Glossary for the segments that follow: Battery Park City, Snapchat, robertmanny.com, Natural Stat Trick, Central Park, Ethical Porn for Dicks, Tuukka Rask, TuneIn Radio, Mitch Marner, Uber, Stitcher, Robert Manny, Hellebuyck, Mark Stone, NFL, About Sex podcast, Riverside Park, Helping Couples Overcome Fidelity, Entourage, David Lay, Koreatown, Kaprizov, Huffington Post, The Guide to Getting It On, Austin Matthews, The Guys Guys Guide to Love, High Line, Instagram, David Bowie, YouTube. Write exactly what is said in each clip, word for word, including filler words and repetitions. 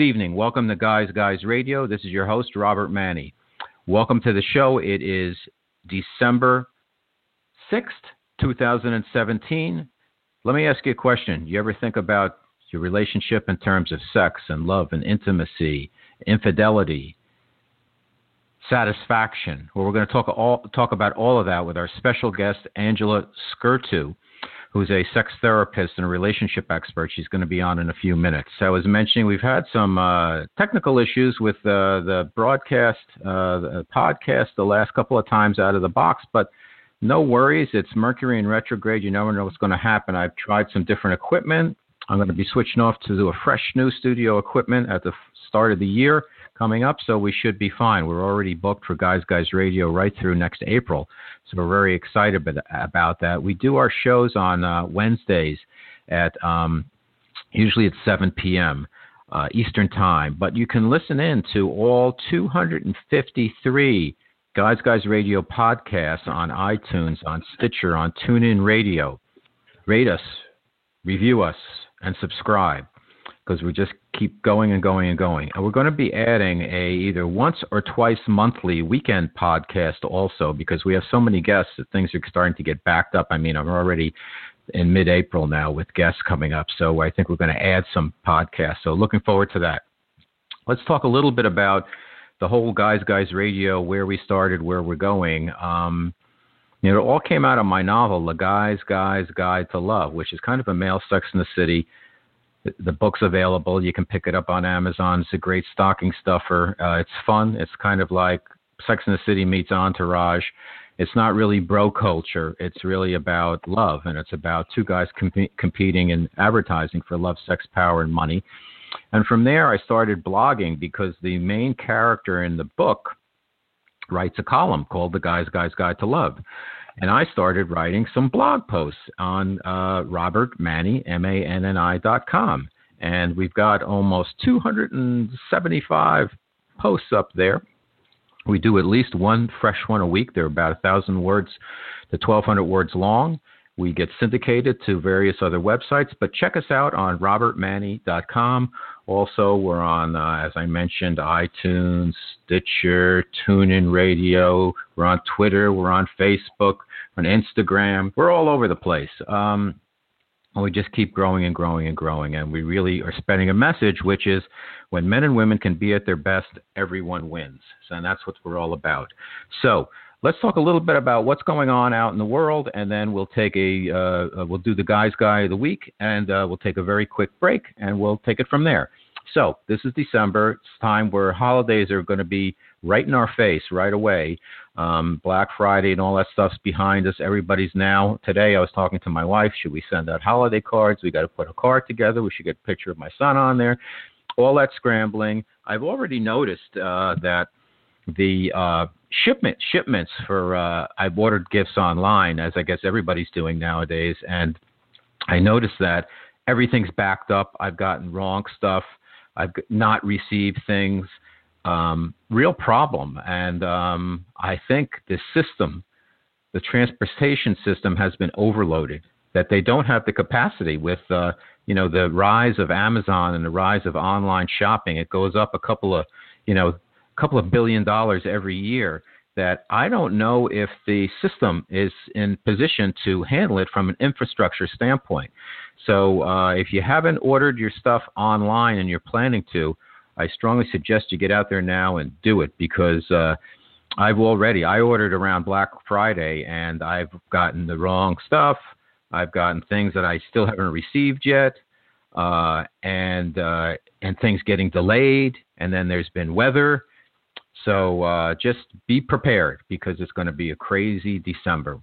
Good evening. Welcome to Guys Guys Radio. This is your host, Robert Manny. Welcome to the show. It is December sixth, twenty seventeen. Let me ask you a question. You ever think about your relationship in terms of sex and love and intimacy, infidelity, satisfaction? Well, we're going to talk all talk about all of that with our special guest, Angela Skyrtu, who's a sex therapist and a relationship expert. She's going to be on in a few minutes. So I was mentioning we've had some uh, technical issues with uh, the broadcast, uh, the podcast the last couple of times out of the box, but no worries. It's Mercury in retrograde. You never know what's going to happen. I've tried some different equipment. I'm going to be switching off to a fresh new studio equipment at the start of the year coming up, so we should be fine. We're already booked for Guys Guys Radio right through next April, so we're very excited about that. We do our shows on uh, Wednesdays at um, usually at seven p.m. Uh, Eastern Time, but you can listen in to all two hundred fifty-three Guys Guys Radio podcasts on iTunes, on Stitcher, on TuneIn Radio. Rate us, review us, and subscribe, because we just keep going and going and going. And we're going to be adding a either once or twice monthly weekend podcast also, because we have so many guests that things are starting to get backed up. I mean, I'm already in mid-April now with guests coming up, so I think we're going to add some podcasts. So looking forward to that. Let's talk a little bit about the whole Guys Guys Radio, where we started, where we're going. Um, you know, it all came out of my novel, The Guys Guys Guide to Love, which is kind of a male Sex in the City. The book's available. You can pick it up on Amazon. It's a great stocking stuffer. Uh, it's fun. It's kind of like Sex and the City meets Entourage. It's not really bro culture. It's really about love, and it's about two guys comp- competing in advertising for love, sex, power, and money. And from there, I started blogging because the main character in the book writes a column called The Guys Guys Guide to Love. And I started writing some blog posts on uh, robert manny dot com. And we've got almost two hundred seventy-five posts up there. We do at least one fresh one a week. They're about one thousand words to twelve hundred words long. We get syndicated to various other websites. But check us out on robert manny dot com. Also, we're on, uh, as I mentioned, iTunes, Stitcher, TuneIn Radio. We're on Twitter. We're on Facebook. We're on Instagram. We're all over the place. Um, and we just keep growing and growing and growing. And we really are spreading a message, which is when men and women can be at their best, everyone wins. So, and that's what we're all about. So let's talk a little bit about what's going on out in the world. And then we'll take a, uh, we'll do the Guys Guy of the Week. And uh, we'll take a very quick break. And we'll take it from there. So this is December. It's time where holidays are going to be right in our face right away. Um, Black Friday and all that stuff's behind us. Everybody's now. Today I was talking to my wife. Should we send out holiday cards? We got to put a card together. We should get a picture of my son on there. All that scrambling. I've already noticed uh, that the uh, shipment shipments for uh, I've ordered gifts online, as I guess everybody's doing nowadays, and I noticed that everything's backed up. I've gotten wrong stuff. I've not received things, um, real problem. And um, I think the system, the transportation system has been overloaded, that they don't have the capacity with, uh, you know, the rise of Amazon and the rise of online shopping. It goes up a couple of, you know, a couple of billion dollars every year, that I don't know if the system is in position to handle it from an infrastructure standpoint. So uh, if you haven't ordered your stuff online and you're planning to, I strongly suggest you get out there now and do it, because uh, I've already, I ordered around Black Friday and I've gotten the wrong stuff. I've gotten things that I still haven't received yet, uh, and uh, and things getting delayed. And then there's been weather. So uh, just be prepared, because it's going to be a crazy December.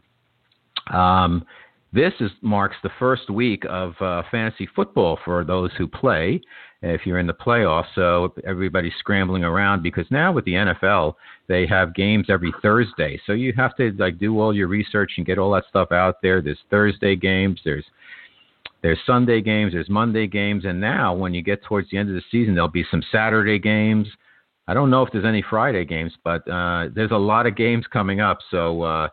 Um, this is marks the first week of uh, fantasy football for those who play, if you're in the playoffs. So everybody's scrambling around, because now with the N F L, they have games every Thursday. So you have to like do all your research and get all that stuff out there. There's Thursday games. There's There's Sunday games. There's Monday games. And now when you get towards the end of the season, there'll be some Saturday games. I don't know if there's any Friday games, but uh, there's a lot of games coming up. So uh,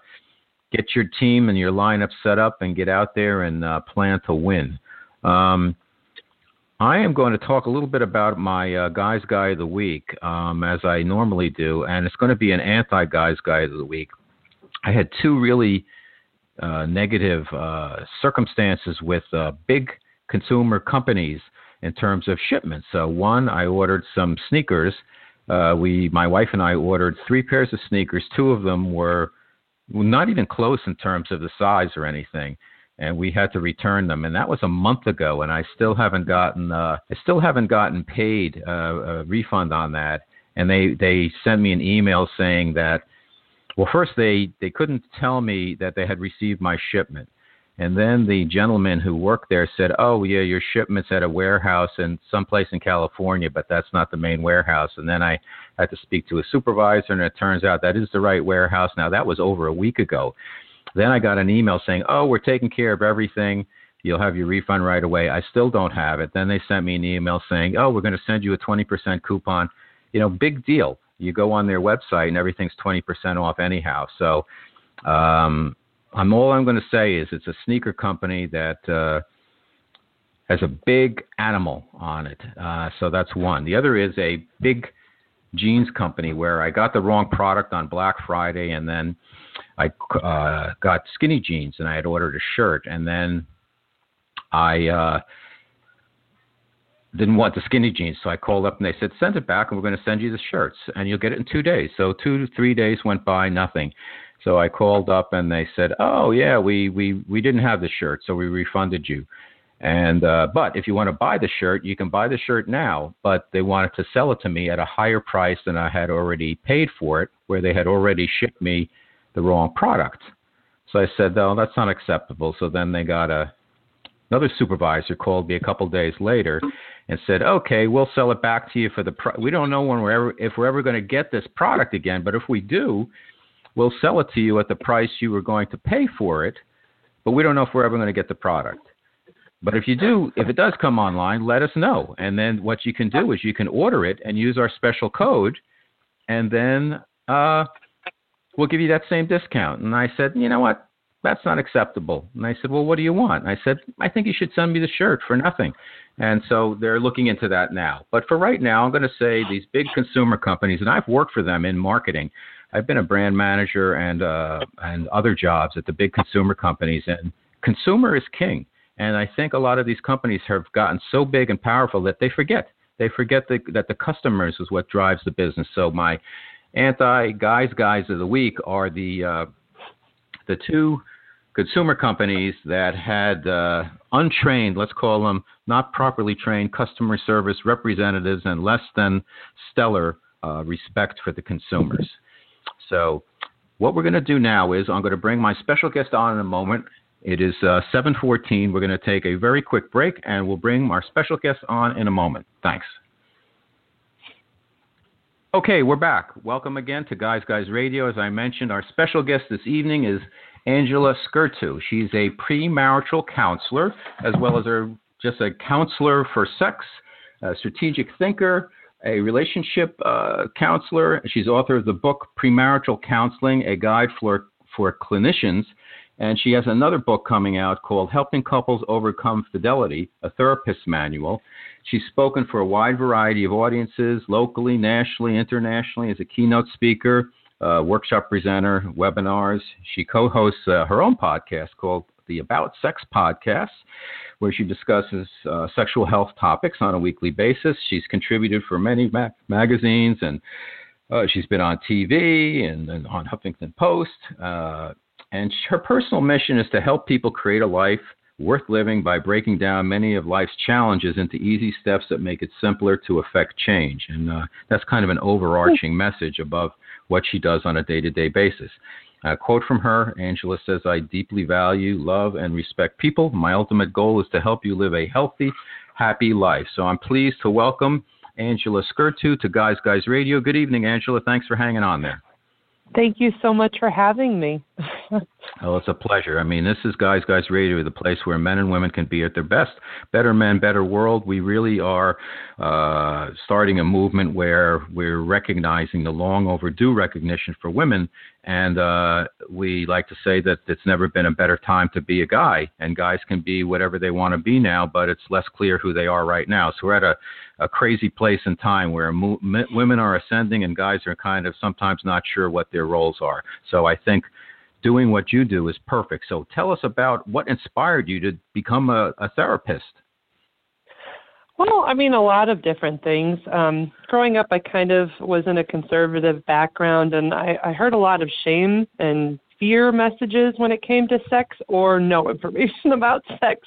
get your team and your lineup set up and get out there and uh, plan to win. Um, I am going to talk a little bit about my uh, Guys Guy of the Week, um, as I normally do, and it's going to be an anti-Guys Guy of the Week. I had two really uh, negative uh, circumstances with uh, big consumer companies in terms of shipments. So one, I ordered some sneakers. Uh, we, my wife and I ordered three pairs of sneakers. Two of them were not even close in terms of the size or anything, and we had to return them. And that was a month ago, and I still haven't gotten uh, I still haven't gotten paid uh, a refund on that. And they, they sent me an email saying that, well, first they, they couldn't tell me that they had received my shipment. And then the gentleman who worked there said, oh, yeah, your shipment's at a warehouse in someplace in California, but that's not the main warehouse. And then I had to speak to a supervisor, and it turns out that is the right warehouse. Now, that was over a week ago. Then I got an email saying, oh, we're taking care of everything. You'll have your refund right away. I still don't have it. Then they sent me an email saying, oh, we're going to send you a twenty percent coupon. You know, big deal. You go on their website, and everything's twenty percent off anyhow. So, um I'm all I'm going to say is it's a sneaker company that uh, has a big animal on it. Uh, so that's one. The other is a big jeans company where I got the wrong product on Black Friday, and then I uh, got skinny jeans, and I had ordered a shirt, and then I uh, didn't want the skinny jeans. So I called up and they said, send it back and we're going to send you the shirts and you'll get it in two days. So two to three days went by, nothing. So I called up and they said, oh, yeah, we, we, we didn't have the shirt, so we refunded you. And uh, but if you want to buy the shirt, you can buy the shirt now. But they wanted to sell it to me at a higher price than I had already paid for it, where they had already shipped me the wrong product. So I said, no, that's not acceptable. So then they got a, another supervisor called me a couple days later and said, okay, we'll sell it back to you for the price. We don't know when we're ever, if we're ever going to get this product again, but if we do, we'll sell it to you at the price you were going to pay for it, but we don't know if we're ever going to get the product. But if you do, if it does come online, let us know. And then what you can do is you can order it and use our special code, and then uh, we'll give you that same discount. And I said, you know what? That's not acceptable. And I said, well, what do you want? And I said, I think you should send me the shirt for nothing. And so they're looking into that now. But for right now, I'm going to say these big consumer companies, and I've worked for them in marketing. I've been a brand manager and uh, and other jobs at the big consumer companies, and consumer is king. And I think a lot of these companies have gotten so big and powerful that they forget. They forget the, that the customers is what drives the business. So my anti-Guys Guys of the Week are the uh, the two consumer companies that had uh, untrained, let's call them not properly trained customer service representatives and less than stellar uh, respect for the consumers. So what we're going to do now is I'm going to bring my special guest on in a moment. It is uh, seven fourteen. We're going to take a very quick break, and we'll bring our special guest on in a moment. Thanks. Okay, we're back. Welcome again to Guys Guys Radio. As I mentioned, our special guest this evening is Angela Skyrtu. She's a premarital counselor, as well as a, just a counselor for sex, a strategic thinker, a relationship uh, counselor. She's author of the book, Premarital Counseling, A Guide for, for Clinicians. And she has another book coming out called Helping Couples Overcome Fidelity, A Therapist's Manual. She's spoken for a wide variety of audiences, locally, nationally, internationally, as a keynote speaker, uh, workshop presenter, webinars. She co-hosts uh, her own podcast called the About Sex podcast, where she discusses uh, sexual health topics on a weekly basis. She's contributed for many ma- magazines, and uh, she's been on T V and, and on Huffington Post. Uh, and her personal mission is to help people create a life worth living by breaking down many of life's challenges into easy steps that make it simpler to affect change. And uh, that's kind of an overarching message above what she does on a day-to-day basis. A quote from her, Angela says, I deeply value, love, and respect people. My ultimate goal is to help you live a healthy, happy life. So I'm pleased to welcome Angela Skyrtu to Guys Guys Radio. Good evening, Angela. Thanks for hanging on there. Thank you so much for having me. Well, it's a pleasure. I mean, this is Guys Guys Radio, the place where men and women can be at their best. Better men, better world. We really are uh, starting a movement where we're recognizing the long overdue recognition for women. And uh, we like to say that it's never been a better time to be a guy. And guys can be whatever they want to be now, but it's less clear who they are right now. So we're at a, a crazy place in time where mo- m- women are ascending and guys are kind of sometimes not sure what their roles are. So I think doing what you do is perfect. So tell us about what inspired you to become a, a therapist. Well, I mean, a lot of different things. Um, growing up, I kind of was in a conservative background, and I, I heard a lot of shame and fear messages when it came to sex or no information about sex.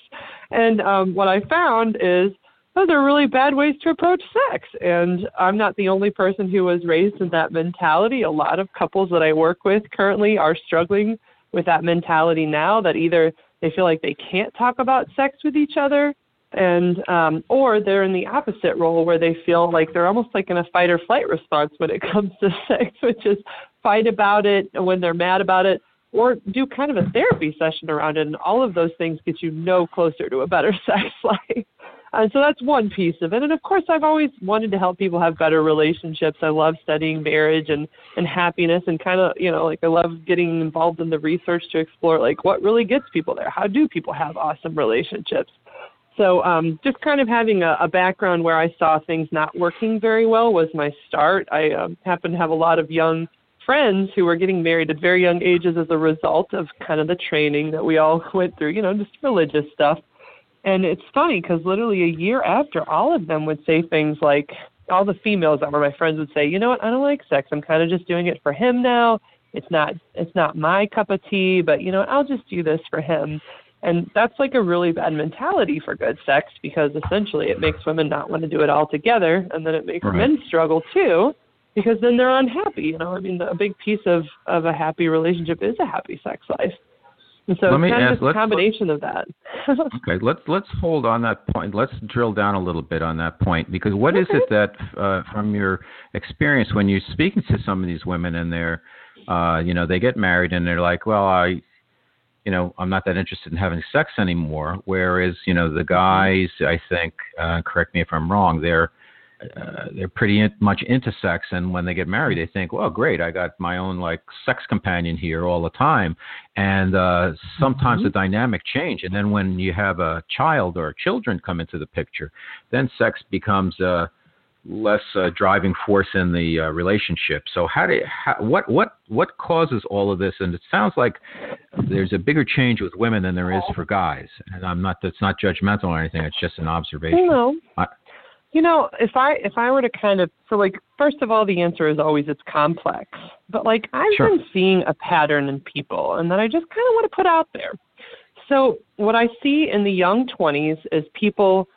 And um, what I found is those are really bad ways to approach sex. And I'm not the only person who was raised in that mentality. A lot of couples that I work with currently are struggling with that mentality now, that either they feel like they can't talk about sex with each other, and um, or they're in the opposite role where they feel like they're almost like in a fight or flight response when it comes to sex, which is fight about it when they're mad about it, or do kind of a therapy session around it. And all of those things get you no closer to a better sex life. And so that's one piece of it. And, of course, I've always wanted to help people have better relationships. I love studying marriage and, and happiness, and kind of, you know, like I love getting involved in the research to explore, like, what really gets people there? How do people have awesome relationships? So um, just kind of having a, a background where I saw things not working very well was my start. I um, happen to have a lot of young friends who were getting married at very young ages as a result of kind of the training that we all went through, you know, just religious stuff. And it's funny because literally a year after, all of them would say things like, all the females that were my friends would say, you know what, I don't like sex. I'm kind of just doing it for him now. It's not it's not my cup of tea, but, you know, I'll just do this for him. And that's like a really bad mentality for good sex, because essentially it makes women not want to do it all together. And then it makes right. men struggle, too, because then they're unhappy. You know, I mean, a big piece of, of a happy relationship is a happy sex life. And so Let me ask, a combination of that. okay, let's let's hold on that point. Let's drill down a little bit on that point, because what okay. is it that, uh, from your experience, when you're speaking to some of these women and they're, uh, you know, they get married and they're like, well, I, you know, I'm not that interested in having sex anymore. Whereas, you know, the guys, I think, uh, correct me if I'm wrong, they're uh, they're pretty in, much into sex, and when they get married, they think, well, great, I got my own like sex companion here all the time. And uh, sometimes mm-hmm. the dynamic change, and then when you have a child or children come into the picture, then sex becomes uh, less uh, driving force in the uh, relationship. So how do you, how, what what what causes all of this? And it sounds like there's a bigger change with women than there is for guys. And I'm not that's not judgmental or anything. It's just an observation. No. I, You know, if I if I were to kind of, so like, first of all, the answer is always it's complex. But like, I've sure. been seeing a pattern in people, and that I just kind of want to put out there. So what I see in the young twenties is people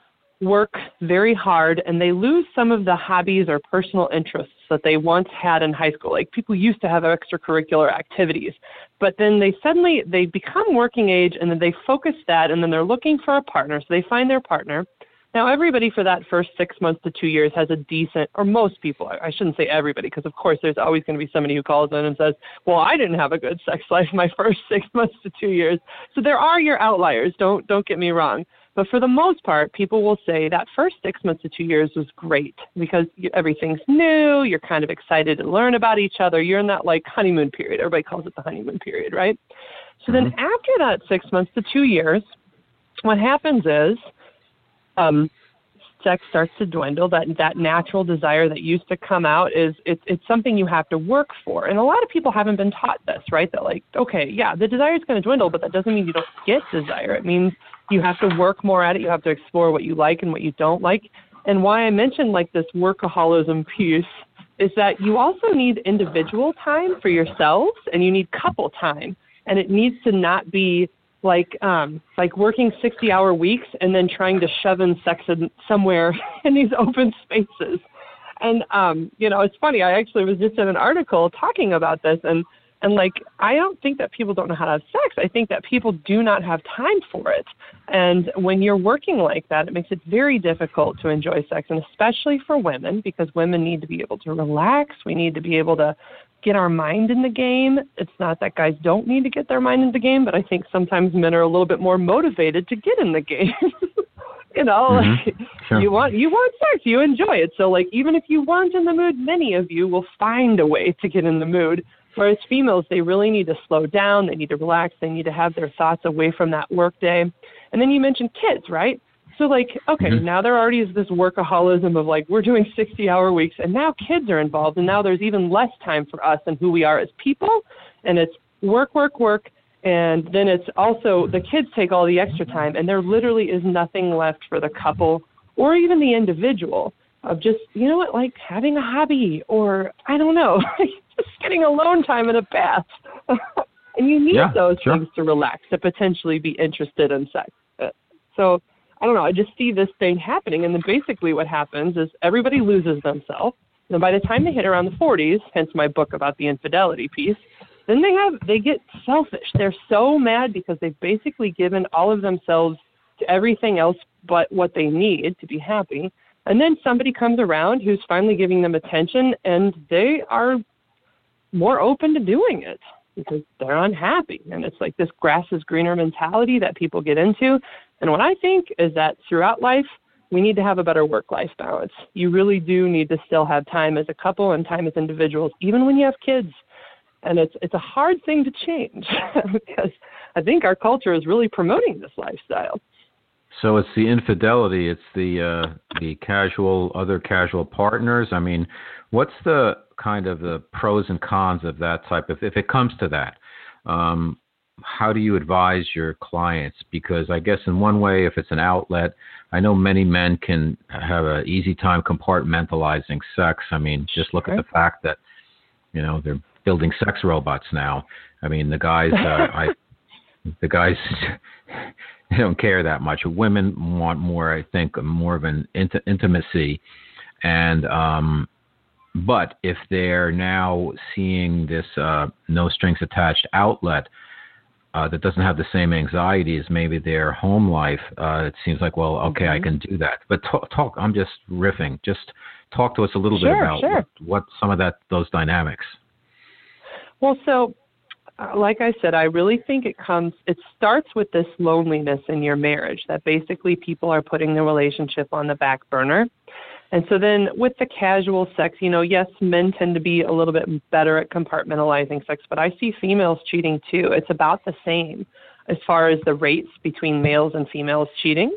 work very hard, and they lose some of the hobbies or personal interests that they once had in high school. Like, people used to have extracurricular activities, but then they suddenly, they become working age, and then they focus that, and then they're looking for a partner. So they find their partner. Now, everybody for that first six months to two years has a decent, or most people, I shouldn't say everybody, because of course there's always going to be somebody who calls in and says, well, I didn't have a good sex life my first six months to two years. So there are your outliers. Don't, don't get me wrong. But for the most part, people will say that first six months to two years was great because everything's new. You're kind of excited to learn about each other. You're in that like honeymoon period. Everybody calls it the honeymoon period, right? So mm-hmm. then after that six months to two years, what happens is, Um, sex starts to dwindle. That that natural desire that used to come out is it's it's something you have to work for. And a lot of people haven't been taught this, right? That like, okay, yeah, the desire is going to dwindle, but that doesn't mean you don't get desire. It means you have to work more at it. You have to explore what you like and what you don't like. And why I mentioned like this workaholism piece is that you also need individual time for yourselves, and you need couple time, and it needs to not be like um, like working sixty-hour weeks and then trying to shove in sex in somewhere in these open spaces. And, um, you know, it's funny. I actually was just in an article talking about this, and, and, like, I don't think that people don't know how to have sex. I think that people do not have time for it. And when you're working like that, it makes it very difficult to enjoy sex, and especially for women, because women need to be able to relax. We need to be able to get our mind in the game. It's not that guys don't need to get their mind in the game, but I think sometimes men are a little bit more motivated to get in the game. You know, mm-hmm. like, sure. you want you want sex, you enjoy it. So, like, even if you weren't in the mood, many of you will find a way to get in the mood. Whereas females, they really need to slow down. They need to relax. They need to have their thoughts away from that work day. And then you mentioned kids, right? So, like, okay, mm-hmm. now there already is this workaholism of, like, we're doing sixty-hour weeks, and now kids are involved, and now there's even less time for us and who we are as people, and it's work, work, work, and then it's also the kids take all the extra time, and there literally is nothing left for the couple or even the individual of just, you know what, like having a hobby or, I don't know, just getting alone time in a bath. And you need yeah, those sure. things to relax, to potentially be interested in sex. So I don't know. I just see this thing happening. And then basically what happens is everybody loses themselves. And by the time they hit around the forties, hence my book about the infidelity piece, then they have, they get selfish. They're so mad because they've basically given all of themselves to everything else but what they need to be happy. And then somebody comes around who's finally giving them attention, and they are more open to doing it because they're unhappy. And it's like this grass is greener mentality that people get into. And what I think is that throughout life, we need to have a better work-life balance. You really do need to still have time as a couple and time as individuals, even when you have kids. And it's it's a hard thing to change because I think our culture is really promoting this lifestyle. So it's the infidelity. It's the uh, the casual, other casual partners. I mean, what's the kind of the pros and cons of that type of, if it comes to that? Um, how do you advise your clients? Because I guess in one way, if it's an outlet, I know many men can have an easy time compartmentalizing sex. I mean, just look okay. at the fact that, you know, they're building sex robots now. I mean, the guys, uh, I, the guys... They don't care that much. Women want more, I think, more of an int- intimacy. And um, but if they're now seeing this uh, no strings attached outlet uh, that doesn't have the same anxiety as maybe their home life, uh, it seems like, well, okay, mm-hmm. I can do that. But talk, talk, I'm just riffing. Just talk to us a little sure, bit about sure. what, what some of that those dynamics. Well, so. Like I said, I really think it comes, it starts with this loneliness in your marriage that basically people are putting the relationship on the back burner. And so then with the casual sex, you know, yes, men tend to be a little bit better at compartmentalizing sex, but I see females cheating too. It's about the same as far as the rates between males and females cheating.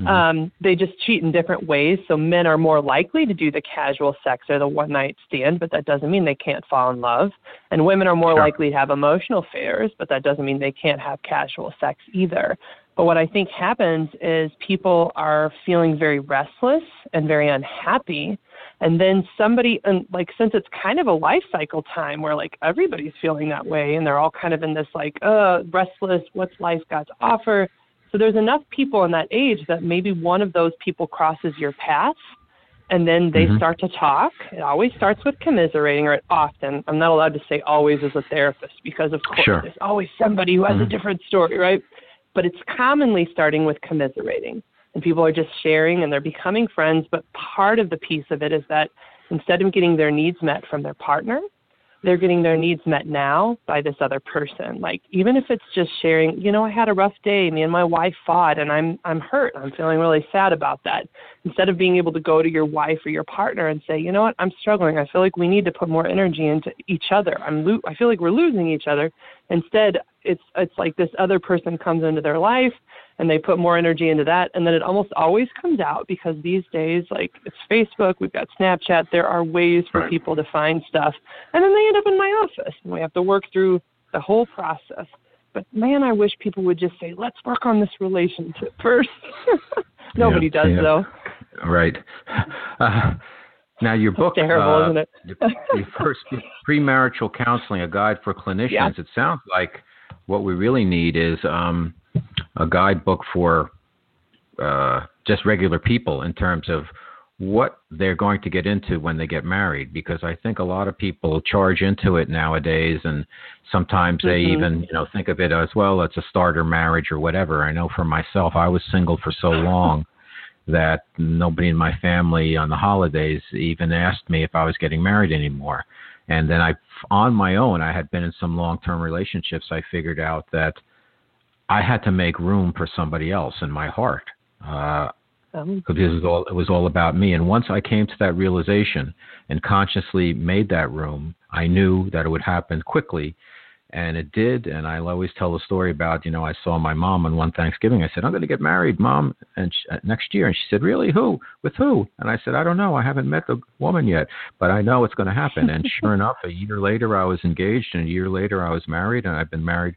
Mm-hmm. Um, they just cheat in different ways. So men are more likely to do the casual sex or the one-night stand, but that doesn't mean they can't fall in love. And women are more sure. likely to have emotional affairs, but that doesn't mean they can't have casual sex either. But what I think happens is people are feeling very restless and very unhappy. And then somebody, and like, since it's kind of a life cycle time where like everybody's feeling that way and they're all kind of in this like, uh, restless, what's life got to offer? So there's enough people in that age that maybe one of those people crosses your path and then they mm-hmm. start to talk. It always starts with commiserating, or it often, I'm not allowed to say always as a therapist because of course sure. there's always somebody who has mm-hmm. a different story, right? But it's commonly starting with commiserating and people are just sharing and they're becoming friends. But part of the piece of it is that instead of getting their needs met from their partner, they're getting their needs met now by this other person. Like, even if it's just sharing, you know, I had a rough day, me and my wife fought, and I'm I'm hurt. I'm feeling really sad about that. Instead of being able to go to your wife or your partner and say, you know what, I'm struggling. I feel like we need to put more energy into each other. I'm lo- I feel like we're losing each other. Instead, it's it's like this other person comes into their life, and they put more energy into that, and then it almost always comes out because these days, like, it's Facebook, we've got Snapchat, there are ways for right. people to find stuff, and then they end up in my office, and we have to work through the whole process. But, man, I wish people would just say, let's work on this relationship first. Nobody yeah, does, yeah. though. Right. Uh, now, your That's book, terrible, uh, isn't it? your, your first Premarital Counseling, A Guide for Clinicians, yeah. it sounds like what we really need is um, – a guidebook for uh, just regular people in terms of what they're going to get into when they get married, because I think a lot of people charge into it nowadays. And sometimes mm-hmm. they even, you know, think of it as, well, it's a starter marriage or whatever. I know for myself, I was single for so long that nobody in my family on the holidays even asked me if I was getting married anymore. And then I, on my own, I had been in some long-term relationships. I figured out that I had to make room for somebody else in my heart. Uh, um. Because it was, all, it was all about me. And once I came to that realization and consciously made that room, I knew that it would happen quickly. And it did. And I always tell the story about, you know, I saw my mom on one Thanksgiving. I said, I'm going to get married, Mom, and she, uh, next year. And she said, really? Who? With who? And I said, I don't know. I haven't met the woman yet, but I know it's going to happen. And sure enough, a year later, I was engaged. And a year later, I was married. And I've been married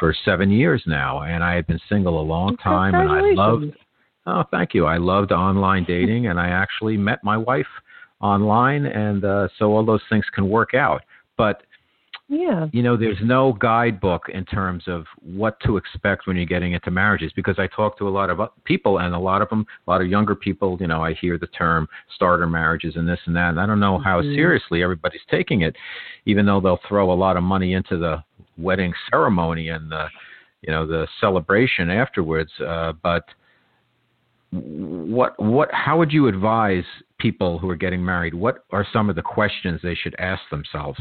for seven years now. And I had been single a long time. And I loved, oh, thank you. I loved online dating. And I actually met my wife online. And uh, so all those things can work out. But yeah, you know, there's no guidebook in terms of what to expect when you're getting into marriages, because I talk to a lot of people, and a lot of them, a lot of younger people, you know, I hear the term starter marriages and this and that. And I don't know how mm-hmm. seriously everybody's taking it, even though they'll throw a lot of money into the wedding ceremony and the, you know, the celebration afterwards. Uh, but what, what, how would you advise people who are getting married? What are some of the questions they should ask themselves?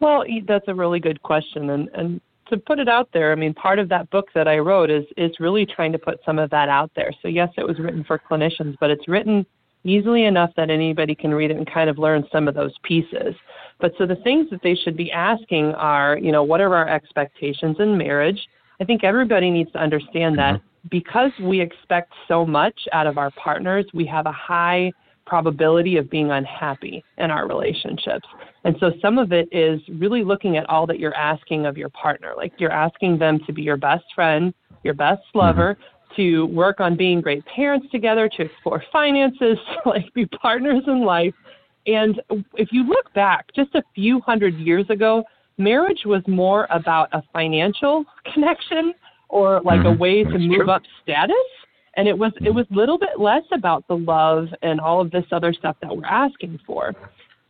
Well, that's a really good question. And, and to put it out there, I mean, part of that book that I wrote is, is really trying to put some of that out there. So yes, it was written for clinicians, but it's written easily enough that anybody can read it and kind of learn some of those pieces. But so the things that they should be asking are, you know, what are our expectations in marriage? I think everybody needs to understand that because we expect so much out of our partners, we have a high probability of being unhappy in our relationships. And so some of it is really looking at all that you're asking of your partner. Like you're asking them to be your best friend, your best lover, mm-hmm. to work on being great parents together, to explore finances, to like be partners in life. And if you look back just a few hundred years ago, marriage was more about a financial connection or like mm-hmm. a way to That's move true. Up status. And it was it was a little bit less about the love and all of this other stuff that we're asking for.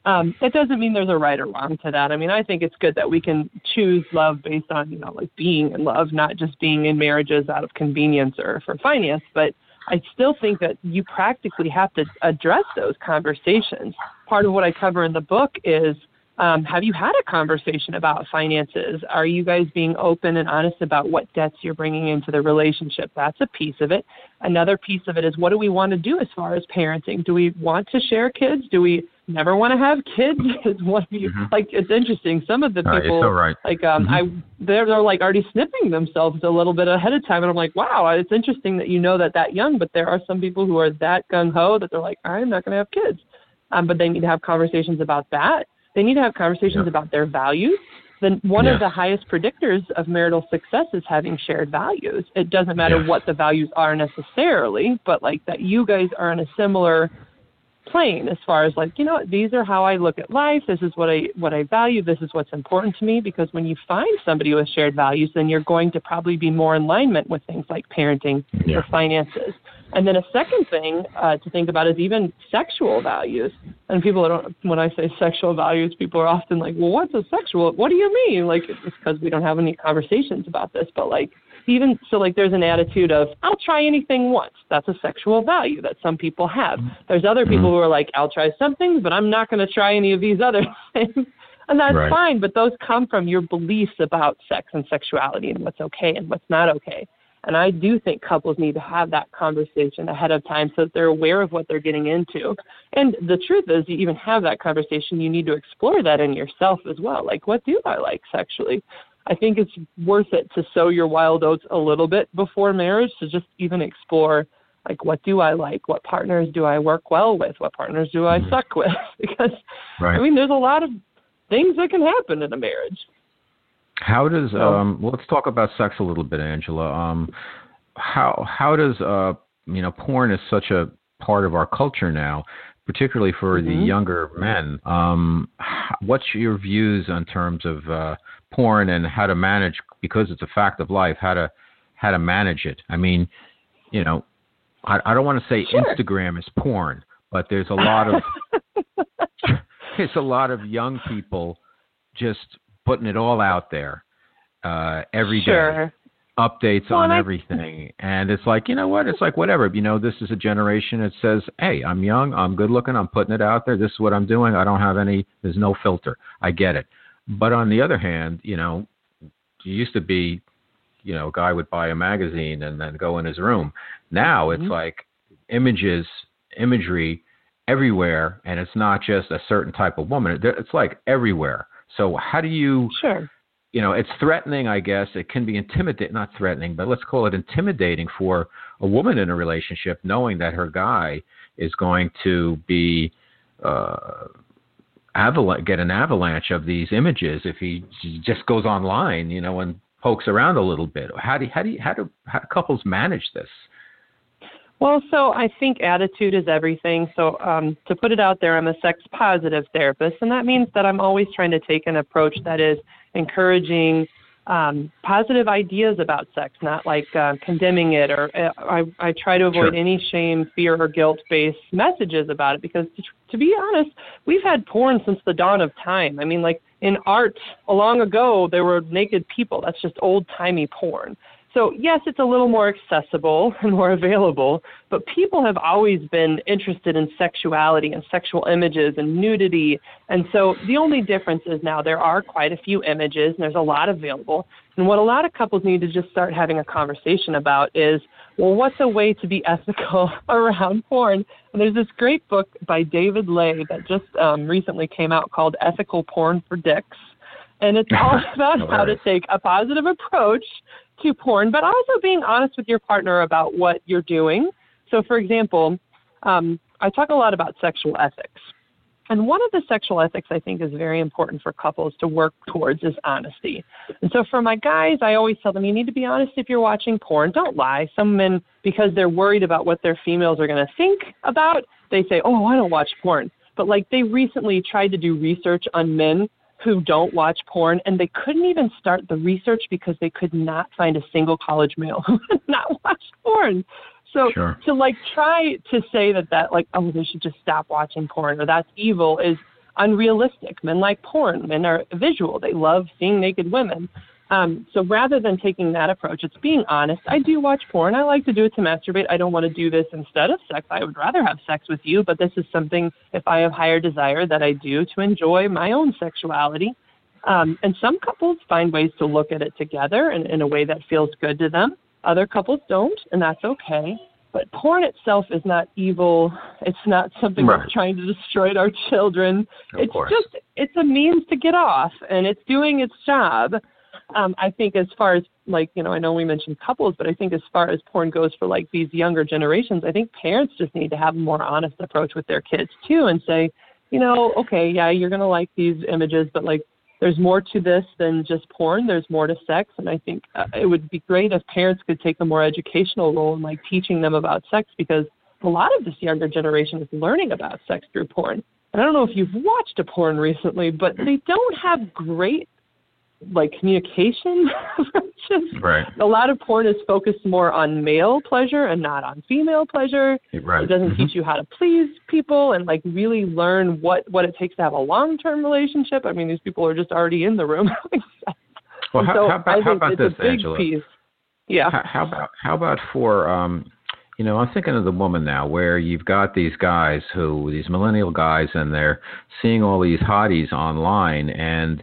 Um, that doesn't mean there's a right or wrong to that. I mean, I think it's good that we can choose love based on, you know, like being in love, not just being in marriages out of convenience or for finance. But I still think that you practically have to address those conversations. Part of what I cover in the book is, um, have you had a conversation about finances? Are you guys being open and honest about what debts you're bringing into the relationship? That's a piece of it. Another piece of it is, what do we want to do as far as parenting? Do we want to share kids? Do we never want to have kids? Is one of you, mm-hmm. like, it's interesting. Some of the people, uh, it's all right. like, um, mm-hmm. I, they're, they're like already sniffing themselves a little bit ahead of time. And I'm like, wow, it's interesting that you know that that young, but there are some people who are that gung-ho that they're like, I'm not going to have kids. Um, but they need to have conversations about that. They need to have conversations yeah. about their values. Then one yeah. of the highest predictors of marital success is having shared values. It doesn't matter yeah. what the values are necessarily, but like that you guys are on a similar plane as far as like, you know, these are how I look at life. This is what I, what I value. This is what's important to me. Because when you find somebody with shared values, then you're going to probably be more in alignment with things like parenting yeah. or finances. And then a second thing uh, to think about is even sexual values. And people don't, when I say sexual values, people are often like, well, what's a sexual? What do you mean? Like, it's because we don't have any conversations about this. But like, even so, like, there's an attitude of, I'll try anything once. That's a sexual value that some people have. There's other people who are like, I'll try some things, but I'm not going to try any of these other things. And that's right. fine. But those come from your beliefs about sex and sexuality and what's okay and what's not okay. And I do think couples need to have that conversation ahead of time so that they're aware of what they're getting into. And the truth is, you even have that conversation, you need to explore that in yourself as well. Like, what do I like sexually? I think it's worth it to sow your wild oats a little bit before marriage to just even explore, like, what do I like? What partners do I work well with? What partners do I mm-hmm. suck with? Because, right. I mean, there's a lot of things that can happen in a marriage. How does um, well, let's talk about sex a little bit, Angela. Um, how how does uh, you know, porn is such a part of our culture now, particularly for mm-hmm. the younger men. Um, what's your views on terms of uh, porn and how to manage, because it's a fact of life, how to how to manage it? I mean, you know, I, I don't want to say sure. Instagram is porn, but there's a lot of there's a lot of young people just putting it all out there uh, every sure. day. updates well, on and everything. I... And it's like, you know what? It's like, whatever. You know, this is a generation that says, hey, I'm young, I'm good looking, I'm putting it out there. This is what I'm doing. I don't have any, there's no filter. I get it. But on the other hand, you know, it used to be, you know, a guy would buy a magazine and then go in his room. Now it's mm-hmm. like images, imagery everywhere. And it's not just a certain type of woman. It's like everywhere. So how do you, sure. you know, it's threatening, I guess. It can be intimidating, not threatening, but let's call it intimidating for a woman in a relationship, knowing that her guy is going to be, uh, Aval- get an avalanche of these images if he just goes online, you know, and pokes around a little bit. How do how do how do how do couples manage this? Well, so I think attitude is everything. So um, to put it out there, I'm a sex positive therapist, and that means that I'm always trying to take an approach that is encouraging um, positive ideas about sex, not like uh, condemning it. Or uh, I I try to avoid sure. any shame, fear, or guilt-based messages about it because to, to be honest, we've had porn since the dawn of time. I mean, like in art, long ago there were naked people. That's just old-timey porn. So, yes, it's a little more accessible and more available, but people have always been interested in sexuality and sexual images and nudity. And so the only difference is now there are quite a few images, and there's a lot available. And what a lot of couples need to just start having a conversation about is, well, what's a way to be ethical around porn? And there's this great book by David Lay that just um, recently came out called Ethical Porn for Dicks. And it's all about no how to take a positive approach to porn, but also being honest with your partner about what you're doing. So, for example, um, I talk a lot about sexual ethics. And one of the sexual ethics I think is very important for couples to work towards is honesty. And so for my guys, I always tell them, you need to be honest if you're watching porn. Don't lie. Some men, because they're worried about what their females are going to think about, they say, oh, I don't watch porn. But, like, they recently tried to do research on men who don't watch porn, and they couldn't even start the research because they could not find a single college male who had not watched porn. So sure. to like try to say that, that like, oh, they should just stop watching porn or that's evil is unrealistic. Men like porn. Men are visual. They love seeing naked women. Um, so rather than taking that approach, it's being honest. I do watch porn. I like to do it to masturbate. I don't want to do this instead of sex. I would rather have sex with you, but this is something, if I have higher desire, that I do to enjoy my own sexuality. Um, and some couples find ways to look at it together and in a way that feels good to them. Other couples don't, and that's okay. But porn itself is not evil. It's not something right. that's trying to destroy our children. Of it's course. just, it's a means to get off, and it's doing its job. Um, I think as far as like, you know, I know we mentioned couples, but I think as far as porn goes for like these younger generations, I think parents just need to have a more honest approach with their kids too and say, you know, okay, yeah, you're going to like these images, but like there's more to this than just porn. There's more to sex. And I think uh, it would be great if parents could take a more educational role in like teaching them about sex, because a lot of this younger generation is learning about sex through porn. And I don't know if you've watched a porn recently, but they don't have great like communication. Just, right. A lot of porn is focused more on male pleasure and not on female pleasure. Right. It doesn't mm-hmm. teach you how to please people and like really learn what, what it takes to have a long-term relationship. I mean, these people are just already in the room. Well, how, so how about, how about this, Angela? Piece. Yeah. How, how about, how about for, um, you know, I'm thinking of the woman now where you've got these guys who, these millennial guys, and they're seeing all these hotties online, and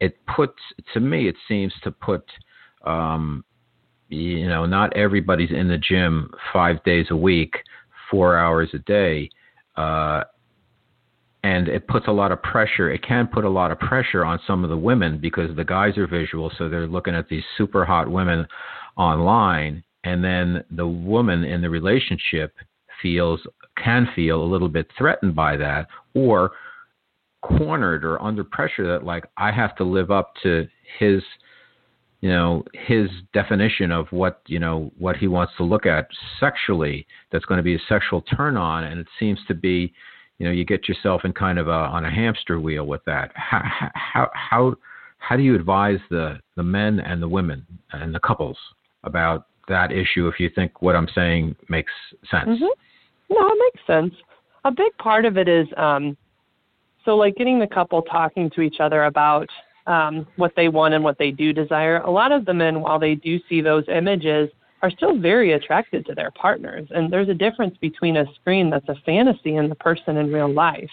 it puts, to me, it seems to put, um, you know, not everybody's in the gym five days a week, four hours a day. Uh, and it puts a lot of pressure. It can put a lot of pressure on some of the women because the guys are visual. So they're looking at these super hot women online. And then the woman in the relationship feels, can feel a little bit threatened by that, or cornered or under pressure that like, I have to live up to his, you know, his definition of what, you know, what he wants to look at sexually. That's going to be a sexual turn on. And it seems to be, you know, you get yourself in kind of a, on a hamster wheel with that. How, how, how, how do you advise the, the men and the women and the couples about that issue? If you think what I'm saying makes sense. Mm-hmm. No, it makes sense. A big part of it is, um, So like getting the couple talking to each other about um, what they want and what they do desire, a lot of the men, while they do see those images, are still very attracted to their partners. And there's a difference between a screen that's a fantasy and the person in real life.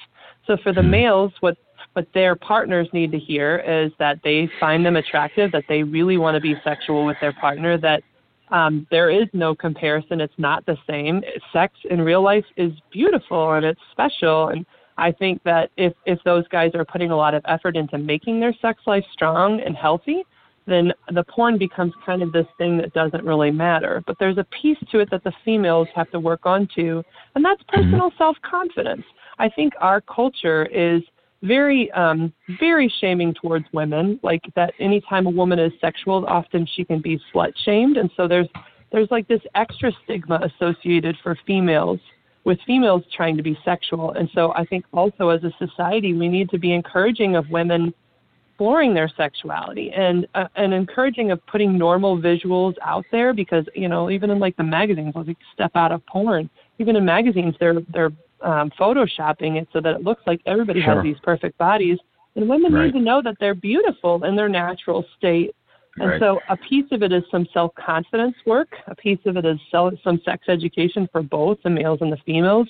So for the males, what what their partners need to hear is that they find them attractive, that they really want to be sexual with their partner, that um, there is no comparison. It's not the same. Sex in real life is beautiful and it's special. And I think that if, if those guys are putting a lot of effort into making their sex life strong and healthy, then the porn becomes kind of this thing that doesn't really matter. But there's a piece to it that the females have to work on too, and that's personal mm-hmm. self-confidence. I think our culture is very, um, very shaming towards women, like that anytime a woman is sexual, often she can be slut-shamed. And so there's there's like this extra stigma associated for females with females trying to be sexual. And so I think also as a society, we need to be encouraging of women exploring their sexuality and uh, and encouraging of putting normal visuals out there, because, you know, even in like the magazines, like step out of porn, even in magazines, they're, they're um, photoshopping it so that it looks like everybody sure. has these perfect bodies, and women right. need to know that they're beautiful in their natural state. And right. so a piece of it is some self-confidence work. A piece of it is some sex education for both the males and the females.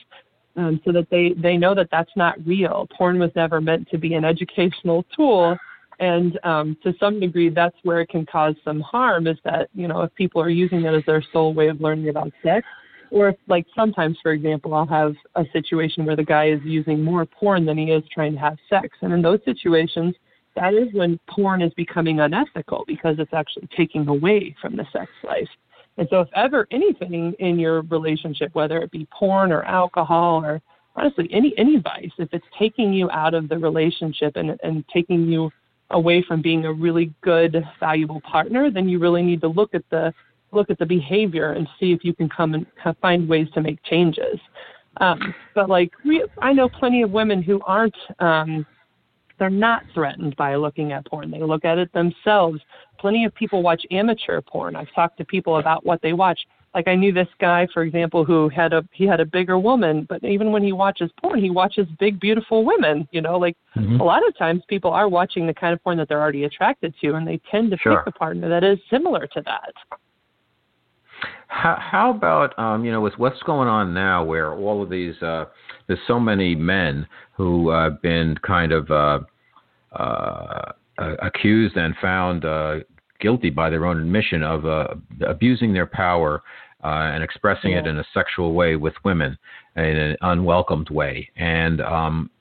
Um, so that they, they know that that's not real. Porn was never meant to be an educational tool. And um, to some degree, that's where it can cause some harm, is that, you know, if people are using it as their sole way of learning about sex, or if, like, sometimes, for example, I'll have a situation where the guy is using more porn than he is trying to have sex. And in those situations, that is when porn is becoming unethical, because it's actually taking away from the sex life. And so if ever anything in your relationship, whether it be porn or alcohol or honestly any, any vice, if it's taking you out of the relationship and, and taking you away from being a really good, valuable partner, then you really need to look at the look at the behavior and see if you can come and find ways to make changes. Um, but like we, I know plenty of women who aren't, um, they're not threatened by looking at porn. They look at it themselves. Plenty of people watch amateur porn. I've talked to people about what they watch. Like I knew this guy, for example, who had a, he had a bigger woman, but even when he watches porn, he watches big, beautiful women, you know, like mm-hmm. a lot of times people are watching the kind of porn that they're already attracted to, and they tend to sure. pick a partner that is similar to that. How, how about, um, you know, with what's going on now where all of these, uh, there's so many men who have uh, been kind of uh, uh, accused and found uh guilty by their own admission of uh, abusing their power uh, and expressing yeah. it in a sexual way with women in an unwelcomed way. And um,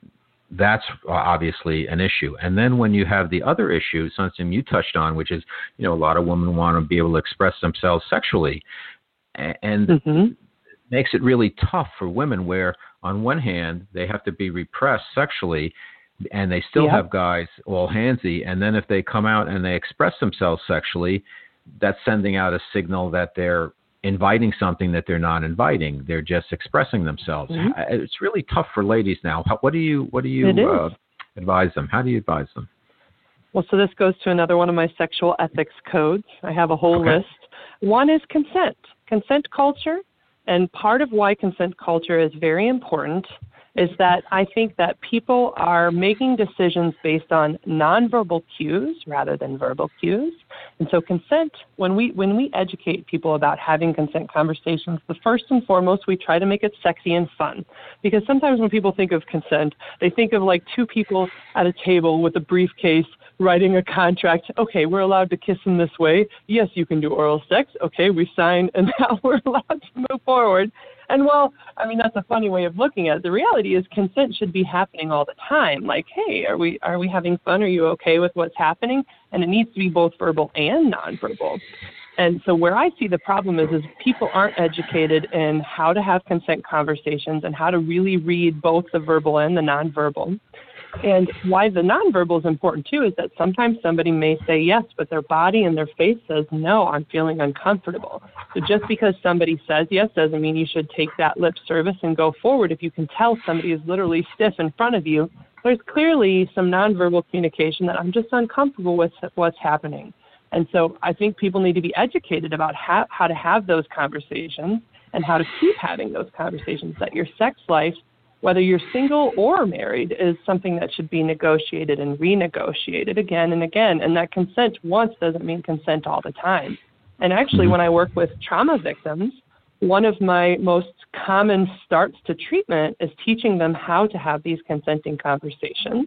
that's obviously an issue. And then when you have the other issue, something you touched on, which is, you know, a lot of women want to be able to express themselves sexually, and mm-hmm. makes it really tough for women where on one hand they have to be repressed sexually, and they still yep. have guys all handsy. And then if they come out and they express themselves sexually, that's sending out a signal that they're inviting something that they're not inviting. They're just expressing themselves. Mm-hmm. It's really tough for ladies now. How, what do you, what do you uh, advise them? How do you advise them? Well, so this goes to another one of my sexual ethics codes. I have a whole okay. list. One is consent, consent culture. And part of why consent culture is very important is that I think that people are making decisions based on nonverbal cues rather than verbal cues. And so consent, when we when we educate people about having consent conversations, the first and foremost, we try to make it sexy and fun. Because sometimes when people think of consent, they think of like two people at a table with a briefcase writing a contract. Okay, we're allowed to kiss in this way. Yes, you can do oral sex. Okay, we sign, and now we're allowed to move forward. And well, I mean, that's a funny way of looking at it. The reality is consent should be happening all the time. Like, hey, are we are we having fun? Are you okay with what's happening? And it needs to be both verbal and nonverbal. And so where I see the problem is, is people aren't educated in how to have consent conversations and how to really read both the verbal and the nonverbal. And why the nonverbal is important, too, is that sometimes somebody may say yes, but their body and their face says, no, I'm feeling uncomfortable. So just because somebody says yes doesn't mean you should take that lip service and go forward. If you can tell somebody is literally stiff in front of you, there's clearly some nonverbal communication that I'm just uncomfortable with what's happening. And so I think people need to be educated about how, how to have those conversations and how to keep having those conversations, that your sex life whether you're single or married, is something that should be negotiated and renegotiated again and again. And that consent once doesn't mean consent all the time. And actually, when I work with trauma victims, one of my most common starts to treatment is teaching them how to have these consenting conversations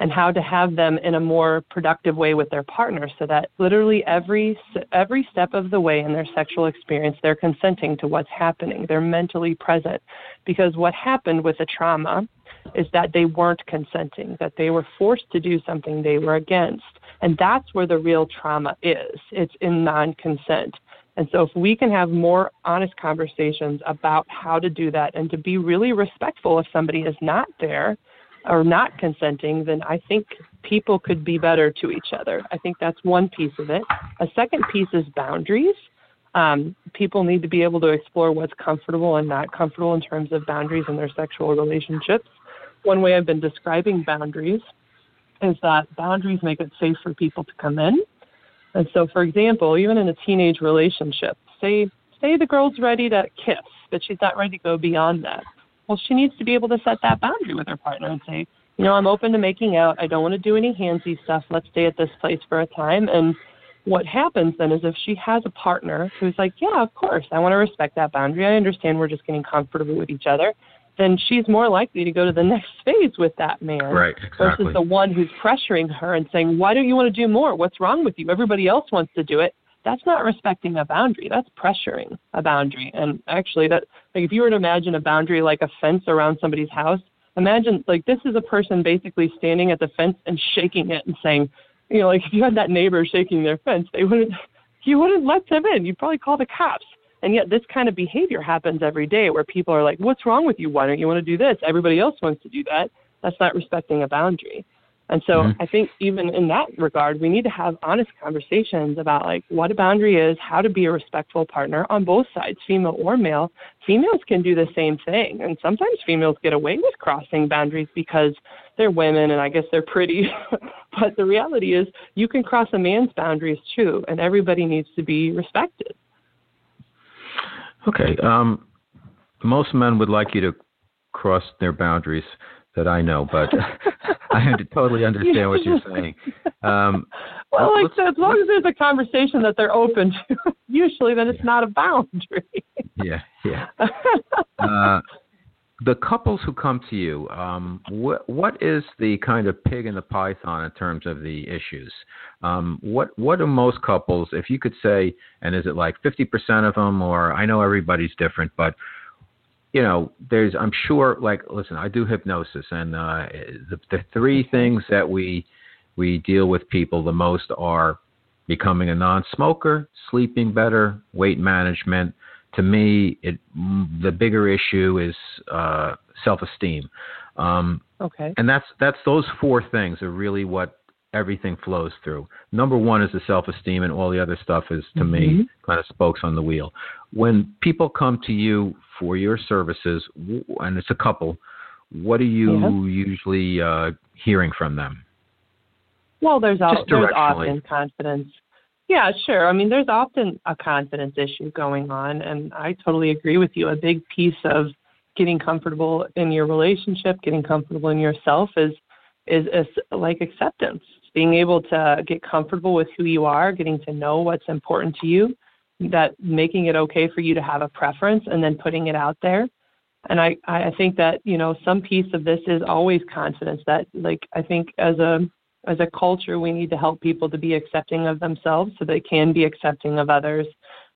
and how to have them in a more productive way with their partner, so that literally every every step of the way in their sexual experience, they're consenting to what's happening. They're mentally present, because what happened with the trauma is that they weren't consenting, that they were forced to do something they were against. And that's where the real trauma is. It's in non-consent. And so if we can have more honest conversations about how to do that and to be really respectful if somebody is not there or not consenting, then I think people could be better to each other. I think that's one piece of it. A second piece is boundaries. Um, people need to be able to explore what's comfortable and not comfortable in terms of boundaries in their sexual relationships. One way I've been describing boundaries is that boundaries make it safe for people to come in. And so, for example, even in a teenage relationship, say say the girl's ready to kiss, but she's not ready to go beyond that. Well, she needs to be able to set that boundary with her partner and say, you know, I'm open to making out. I don't want to do any handsy stuff. Let's stay at this place for a time. And what happens then is if she has a partner who's like, yeah, of course, I want to respect that boundary. I understand we're just getting comfortable with each other. Then she's more likely to go to the next phase with that man, right, exactly. Versus the one who's pressuring her and saying, why don't you want to do more? What's wrong with you? Everybody else wants to do it. That's not respecting a boundary. That's pressuring a boundary. And actually, that like if you were to imagine a boundary like a fence around somebody's house, imagine like this is a person basically standing at the fence and shaking it and saying, you know, like if you had that neighbor shaking their fence, they wouldn't, you wouldn't let them in. You'd probably call the cops. And yet this kind of behavior happens every day where people are like, what's wrong with you? Why don't you want to do this? Everybody else wants to do that. That's not respecting a boundary. And so mm-hmm. I think even in that regard, we need to have honest conversations about like what a boundary is, how to be a respectful partner on both sides, female or male. Females can do the same thing. And sometimes females get away with crossing boundaries because they're women and I guess they're pretty. But the reality is you can cross a man's boundaries too, and everybody needs to be respected. Okay. Um, most men would like you to cross their boundaries that I know, but I totally understand what you're saying. Um, well, like so, as long as there's a conversation that they're open to, usually then it's yeah. not a boundary. yeah, yeah. Uh, the couples who come to you, um, wh- what is the kind of pig in the python in terms of the issues? Um, what what do most couples, if you could say, and is it like fifty percent of them, or I know everybody's different, but, you know, there's, I'm sure, like, listen, I do hypnosis, and uh, the, the three things that we we deal with people the most are becoming a non-smoker, sleeping better, weight management. To me, it, the bigger issue is uh, self-esteem. Um, okay. And that's that's those four things are really what everything flows through. Number one is the self-esteem, and all the other stuff is, to mm-hmm. me, kind of spokes on the wheel. When people come to you for your services, and it's a couple, what are you yeah. usually uh, hearing from them? Well, there's, all, there's often confidence. Yeah, sure. I mean, there's often a confidence issue going on, and I totally agree with you. A big piece of getting comfortable in your relationship, getting comfortable in yourself is, is, is like acceptance, being able to get comfortable with who you are, getting to know what's important to you, that making it okay for you to have a preference and then putting it out there. And I, I think that, you know, some piece of this is always confidence that, like, I think as a As a culture, we need to help people to be accepting of themselves so they can be accepting of others.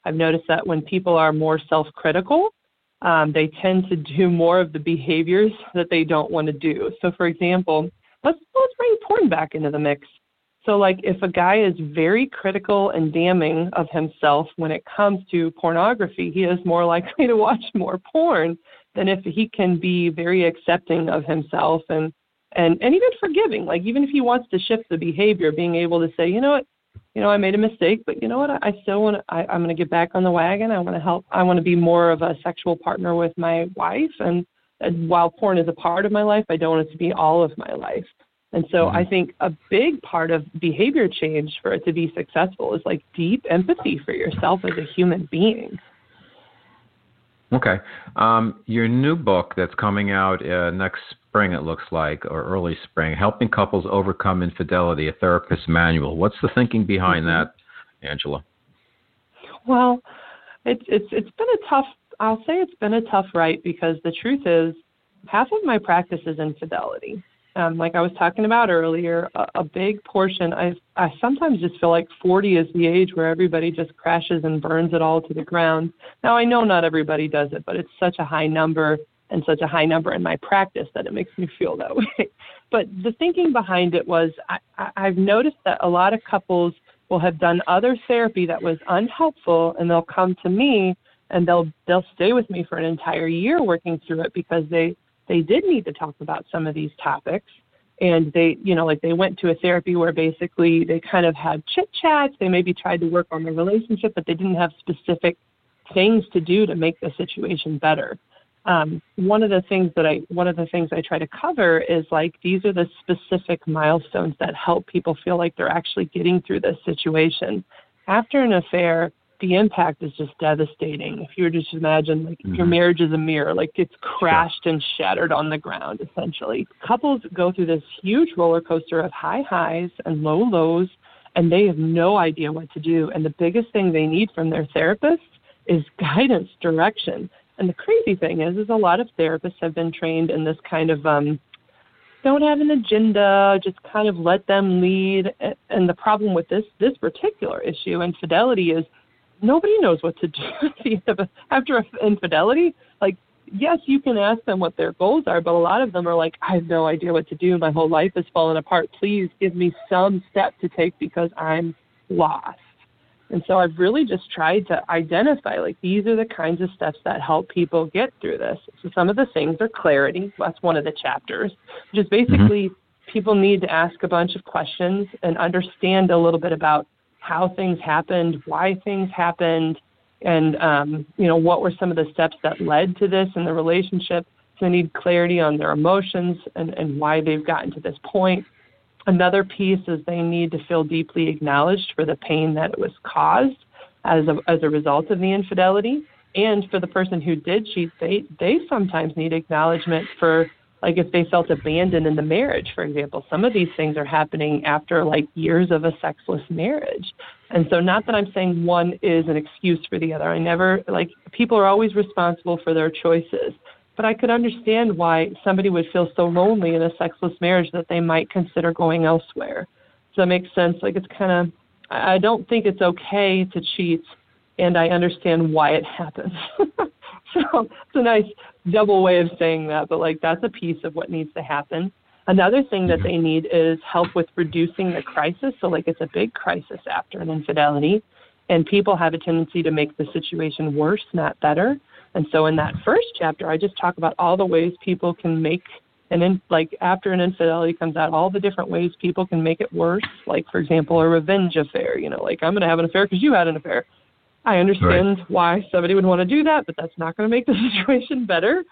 I've noticed that when people are more self-critical, um, they tend to do more of the behaviors that they don't want to do. So, for example, let's, let's bring porn back into the mix. So, like, if a guy is very critical and damning of himself when it comes to pornography, he is more likely to watch more porn than if he can be very accepting of himself and And and even forgiving, like even if he wants to shift the behavior, being able to say, you know what, you know, I made a mistake, but you know what, I, I still want to, I'm going to get back on the wagon. I want to help. I want to be more of a sexual partner with my wife. And, and while porn is a part of my life, I don't want it to be all of my life. And so I think a big part of behavior change for it to be successful is like deep empathy for yourself as a human being. Okay. Um, your new book that's coming out uh, next spring, it looks like, or early spring, Helping Couples Overcome Infidelity, a Therapist's Manual. What's the thinking behind that, Angela? Well, it's it's it's been a tough, I'll say it's been a tough write, because the truth is half of my practice is infidelity. Um, like I was talking about earlier, a, a big portion, I, I sometimes just feel like forty is the age where everybody just crashes and burns it all to the ground. Now, I know not everybody does it, but it's such a high number and such a high number in my practice that it makes me feel that way. But the thinking behind it was I, I, I've noticed that a lot of couples will have done other therapy that was unhelpful, and they'll come to me and they'll they'll stay with me for an entire year working through it, because they they did need to talk about some of these topics. And they, you know, like they went to a therapy where basically they kind of had chit chats. They maybe tried to work on the relationship, but they didn't have specific things to do to make the situation better. Um, one of the things that I, one of the things I try to cover is like, these are the specific milestones that help people feel like they're actually getting through this situation. After an affair, the impact is just devastating. If you were to just imagine, like, mm-hmm. your marriage is a mirror, like it's crashed yeah. and shattered on the ground, essentially. Couples go through this huge roller coaster of high highs and low lows, and they have no idea what to do. And the biggest thing they need from their therapist is guidance, direction. And the crazy thing is, is a lot of therapists have been trained in this kind of, um, don't have an agenda, just kind of let them lead. And the problem with this, this particular issue, infidelity, is nobody knows what to do at the end of a, after infidelity. Like, yes, you can ask them what their goals are, but a lot of them are like, I have no idea what to do. My whole life has fallen apart. Please give me some step to take because I'm lost. And so I've really just tried to identify, like, these are the kinds of steps that help people get through this. So some of the things are clarity. That's one of the chapters, which is basically mm-hmm. people need to ask a bunch of questions and understand a little bit about how things happened, why things happened, and, um, you know, what were some of the steps that led to this in the relationship. So they need clarity on their emotions and, and why they've gotten to this point. Another piece is they need to feel deeply acknowledged for the pain that it was caused as a, as a result of the infidelity. And for the person who did cheat, they, they sometimes need acknowledgement for, like, if they felt abandoned in the marriage, for example. Some of these things are happening after, like, years of a sexless marriage. And so not that I'm saying one is an excuse for the other. I never, like, people are always responsible for their choices. But I could understand why somebody would feel so lonely in a sexless marriage that they might consider going elsewhere. Does that make sense? Like, it's kind of, I don't think it's okay to cheat, and I understand why it happens. So it's a nice double way of saying that, but, like, that's a piece of what needs to happen. Another thing that they need is help with reducing the crisis. So, like, it's a big crisis after an infidelity, and people have a tendency to make the situation worse, not better. And so in that first chapter, I just talk about all the ways people can make, and then, like, after an infidelity comes out, all the different ways people can make it worse. Like, for example, a revenge affair, you know, like, I'm going to have an affair because you had an affair. I understand right. why somebody would want to do that, but that's not going to make the situation better.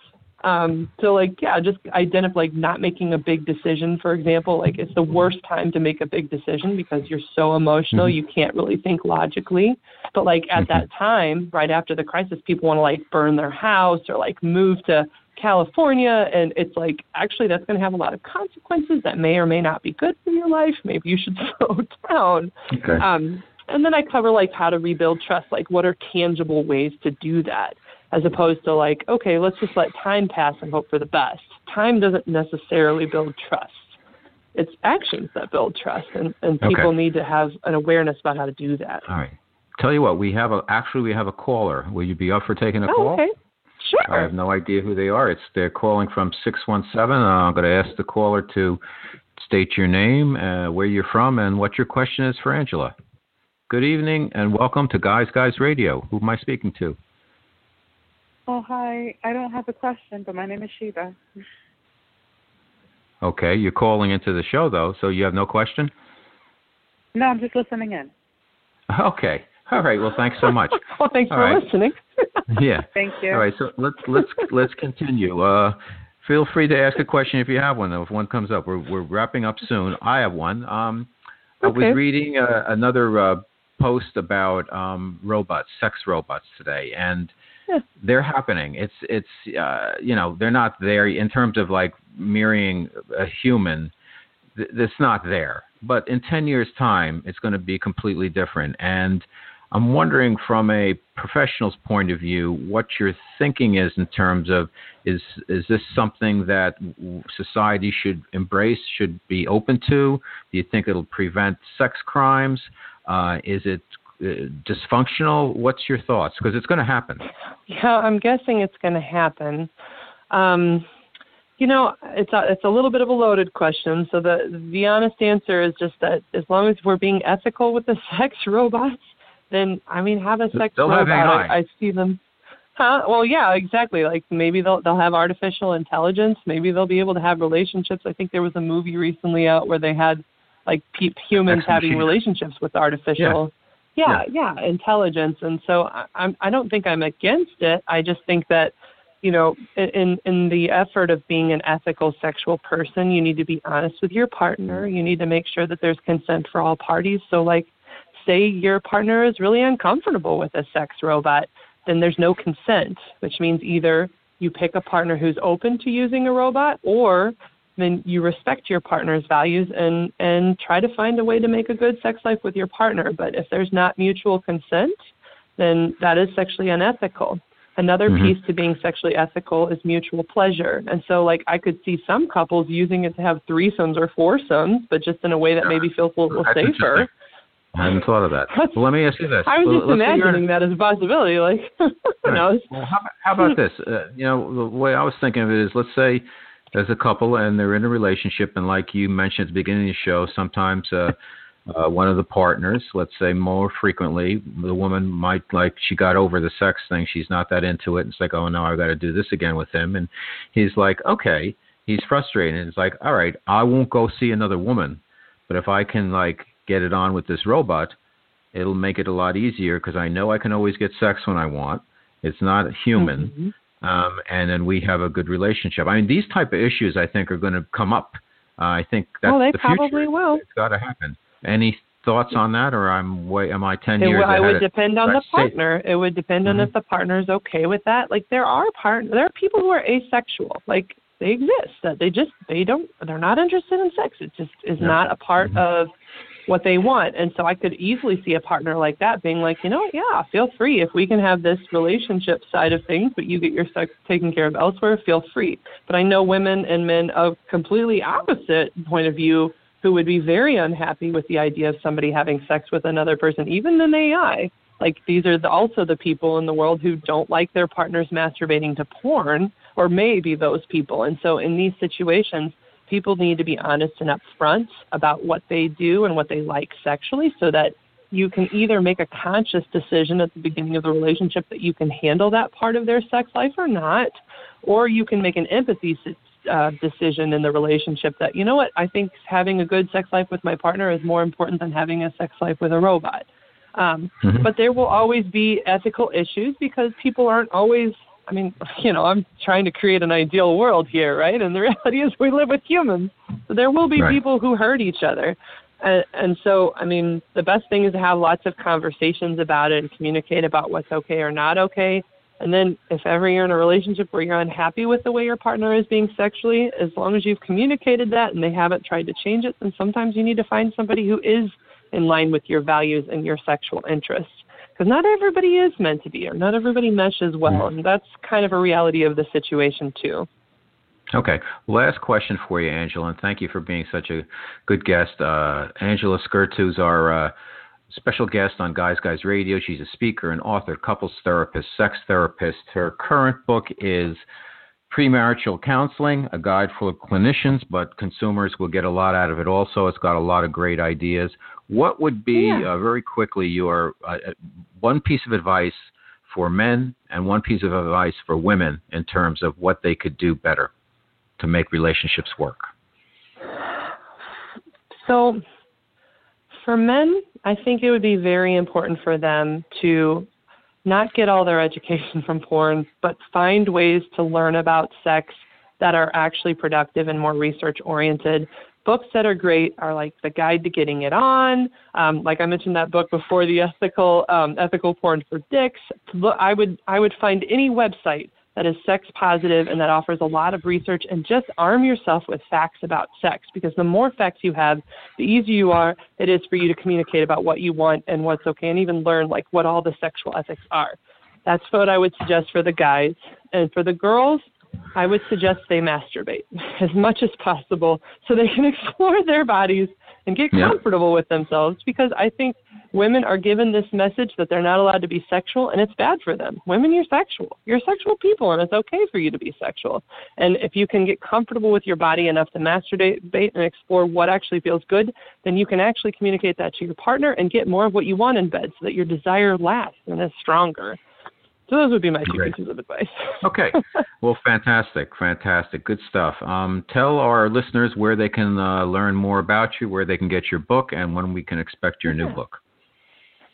Um, so, like, yeah, just identify, like, not making a big decision, for example. Like, it's the worst time to make a big decision because you're so emotional, mm-hmm. you can't really think logically. But, like, at mm-hmm. that time, right after the crisis, people want to, like, burn their house or, like, move to California. And it's like, actually, that's going to have a lot of consequences that may or may not be good for your life. Maybe you should slow down. Okay. Um, And then I cover, like, how to rebuild trust, like, what are tangible ways to do that, as opposed to, like, okay, let's just let time pass and hope for the best. Time doesn't necessarily build trust. It's actions that build trust, and, and people okay. need to have an awareness about how to do that. All right. Tell you what, we have a, actually we have a caller. Will you be up for taking a oh, call? Okay. Sure. I have no idea who they are. It's They're calling from six one seven. I'm going to ask the caller to state your name, uh, where you're from, and what your question is for Angela. Good evening, and welcome to Guys Guys Radio. Who am I speaking to? Oh, hi. I don't have a question, but my name is Sheba. Okay. You're calling into the show, though, so you have no question? No, I'm just listening in. Okay. All right. Well, thanks so much. Well, thanks All for right. listening. Yeah. Thank you. All right. So let's let's let's continue. Uh, feel free to ask a question if you have one, though, if one comes up. We're, we're wrapping up soon. I have one. Um, I okay. was reading uh, another uh, post about um, robots, sex robots today. And they're happening. It's, it's, uh, you know, they're not there in terms of like marrying a human. Th- that's not there. But in ten years time, it's going to be completely different. And I'm wondering from a professional's point of view, what your thinking is in terms of, is, is this something that society should embrace, should be open to? Do you think it'll prevent sex crimes? Uh, is it uh, dysfunctional? What's your thoughts? Because it's going to happen. Yeah, I'm guessing it's going to happen. Um, you know, it's a, it's a little bit of a loaded question. So the, the honest answer is just that as long as we're being ethical with the sex robots, then, I mean, have a sex they'll robot. I, I see them. Huh? Well, yeah, exactly. Like maybe they'll they'll have artificial intelligence. Maybe they'll be able to have relationships. I think there was a movie recently out where they had like pe- humans having relationships with artificial, yeah. Yeah, yeah, yeah, intelligence. And so I, I'm I don't think I'm against it. I just think that, you know, in in the effort of being an ethical sexual person, you need to be honest with your partner. You need to make sure that there's consent for all parties. So like, say your partner is really uncomfortable with a sex robot, then there's no consent, which means either you pick a partner who's open to using a robot, or then you respect your partner's values and, and try to find a way to make a good sex life with your partner. But if there's not mutual consent, then that is sexually unethical. Another mm-hmm. piece to being sexually ethical is mutual pleasure. And so, like, I could see some couples using it to have threesomes or foursomes, but just in a way that maybe feels a little safer. I hadn't thought of that. Well, let me ask you this. I was just Let's imagining your... that as a possibility. Like, who right. knows? Well, how, how about this? Uh, you know, the way I was thinking of it is, let's say there's a couple and they're in a relationship, and like you mentioned at the beginning of the show, sometimes uh, uh, one of the partners, let's say more frequently, the woman might, like, she got over the sex thing. She's not that into it. And it's like, oh, no, I've got to do this again with him. And he's like, okay. He's frustrated. And it's like, all right, I won't go see another woman, but if I can, like, get it on with this robot, it'll make it a lot easier because I know I can always get sex when I want. It's not human. Mm-hmm. Um, and then we have a good relationship. I mean, these type of issues, I think, are going to come up. Uh, I think that's well, they the future. Probably will. It's got to happen. Any thoughts on that, or I'm way, am I ten it, years ahead? It would depend on the partner. It would depend mm-hmm. on if the partner is okay with that. Like, there are part, there are people who are asexual. Like, they exist. They just, they don't, they're not interested in sex. It just is yeah. not a part mm-hmm. of what they want. And so I could easily see a partner like that being like, you know what, yeah, feel free. If we can have this relationship side of things, but you get your sex taken care of elsewhere, feel free. But I know women and men of completely opposite point of view who would be very unhappy with the idea of somebody having sex with another person, even an A I. Like, these are the, also the people in the world who don't like their partners masturbating to porn, or maybe those people. And so in these situations, people need to be honest and upfront about what they do and what they like sexually, so that you can either make a conscious decision at the beginning of the relationship that you can handle that part of their sex life or not, or you can make an empathy uh, decision in the relationship that, you know what, I think having a good sex life with my partner is more important than having a sex life with a robot. Um, mm-hmm. But there will always be ethical issues because people aren't always – I mean, you know, I'm trying to create an ideal world here, right? And the reality is we live with humans. So there will be right. people who hurt each other. And, and so, I mean, the best thing is to have lots of conversations about it and communicate about what's okay or not okay. And then if ever you're in a relationship where you're unhappy with the way your partner is being sexually, as long as you've communicated that and they haven't tried to change it, then sometimes you need to find somebody who is in line with your values and your sexual interests. Because not everybody is meant to be, or not everybody meshes well, and that's kind of a reality of the situation too. Okay, last question for you, Angela, and thank you for being such a good guest. Uh, Angela Skyrtu is our uh, special guest on Guys Guys Radio. She's a speaker, an author, couples therapist, sex therapist. Her current book is Premarital Counseling, a guide for clinicians, but consumers will get a lot out of it also. It's got a lot of great ideas. What would be, yeah. uh, very quickly, your uh, one piece of advice for men and one piece of advice for women in terms of what they could do better to make relationships work? So for men, I think it would be very important for them to not get all their education from porn, but find ways to learn about sex that are actually productive and more research-oriented. books that are great are like The Guide to Getting It On. Um, like I mentioned that book before, the ethical, um, ethical porn for dicks. I would, I would find any website that is sex positive and that offers a lot of research, and just arm yourself with facts about sex, because the more facts you have, the easier you are, it is for you to communicate about what you want and what's okay, and even learn like what all the sexual ethics are. That's what I would suggest for the guys. And for the girls, I would suggest they masturbate as much as possible so they can explore their bodies and get yeah. comfortable with themselves, because I think women are given this message that they're not allowed to be sexual, and it's bad for them. Women, you're sexual. You're sexual people, and it's okay for you to be sexual. And if you can get comfortable with your body enough to masturbate and explore what actually feels good, then you can actually communicate that to your partner and get more of what you want in bed so that your desire lasts and is stronger. So those would be my two Great. pieces of advice. Okay. Well, fantastic. Fantastic. Good stuff. Um, tell our listeners where they can uh, learn more about you, where they can get your book, and when we can expect your yeah. new book.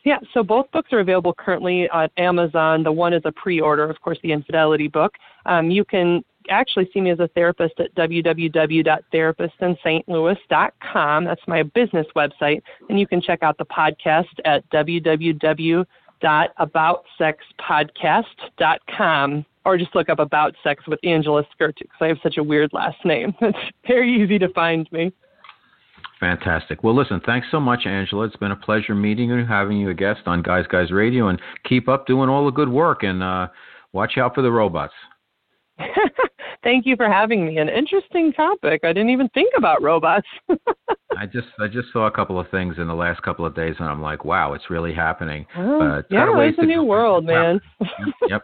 Yeah. So both books are available currently on Amazon. The one is a pre-order, of course, the Infidelity book. Um, you can actually see me as a therapist at w w w dot therapist in saint louis dot com. That's my business website. And you can check out the podcast at w w w dot about sex podcast dot com, or just look up About Sex with Angela Skyrtu, because I have such a weird last name. It's very easy to find me. Fantastic. Well, listen, thanks so much, Angela. It's been a pleasure meeting you, having you a guest on Guys Guys Radio, and keep up doing all the good work, and uh, watch out for the robots. Thank you for having me. An interesting topic. I didn't even think about robots. I just I just saw a couple of things in the last couple of days, and I'm like, wow, it's really happening. Oh, uh, it's yeah, it's a new world, man. Yep.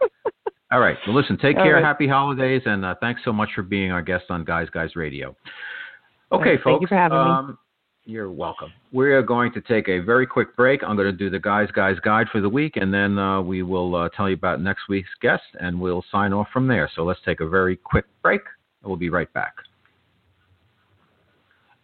All right. Well, listen, take all care. Right. Happy holidays, and uh, thanks so much for being our guest on Guys Guys Radio. Okay, right, folks. Thank you for having um, me. You're welcome. We are going to take a very quick break. I'm going to do the Guys Guys Guide for the week, and then uh, we will uh, tell you about next week's guest, and we'll sign off from there. So let's take a very quick break, and we'll be right back.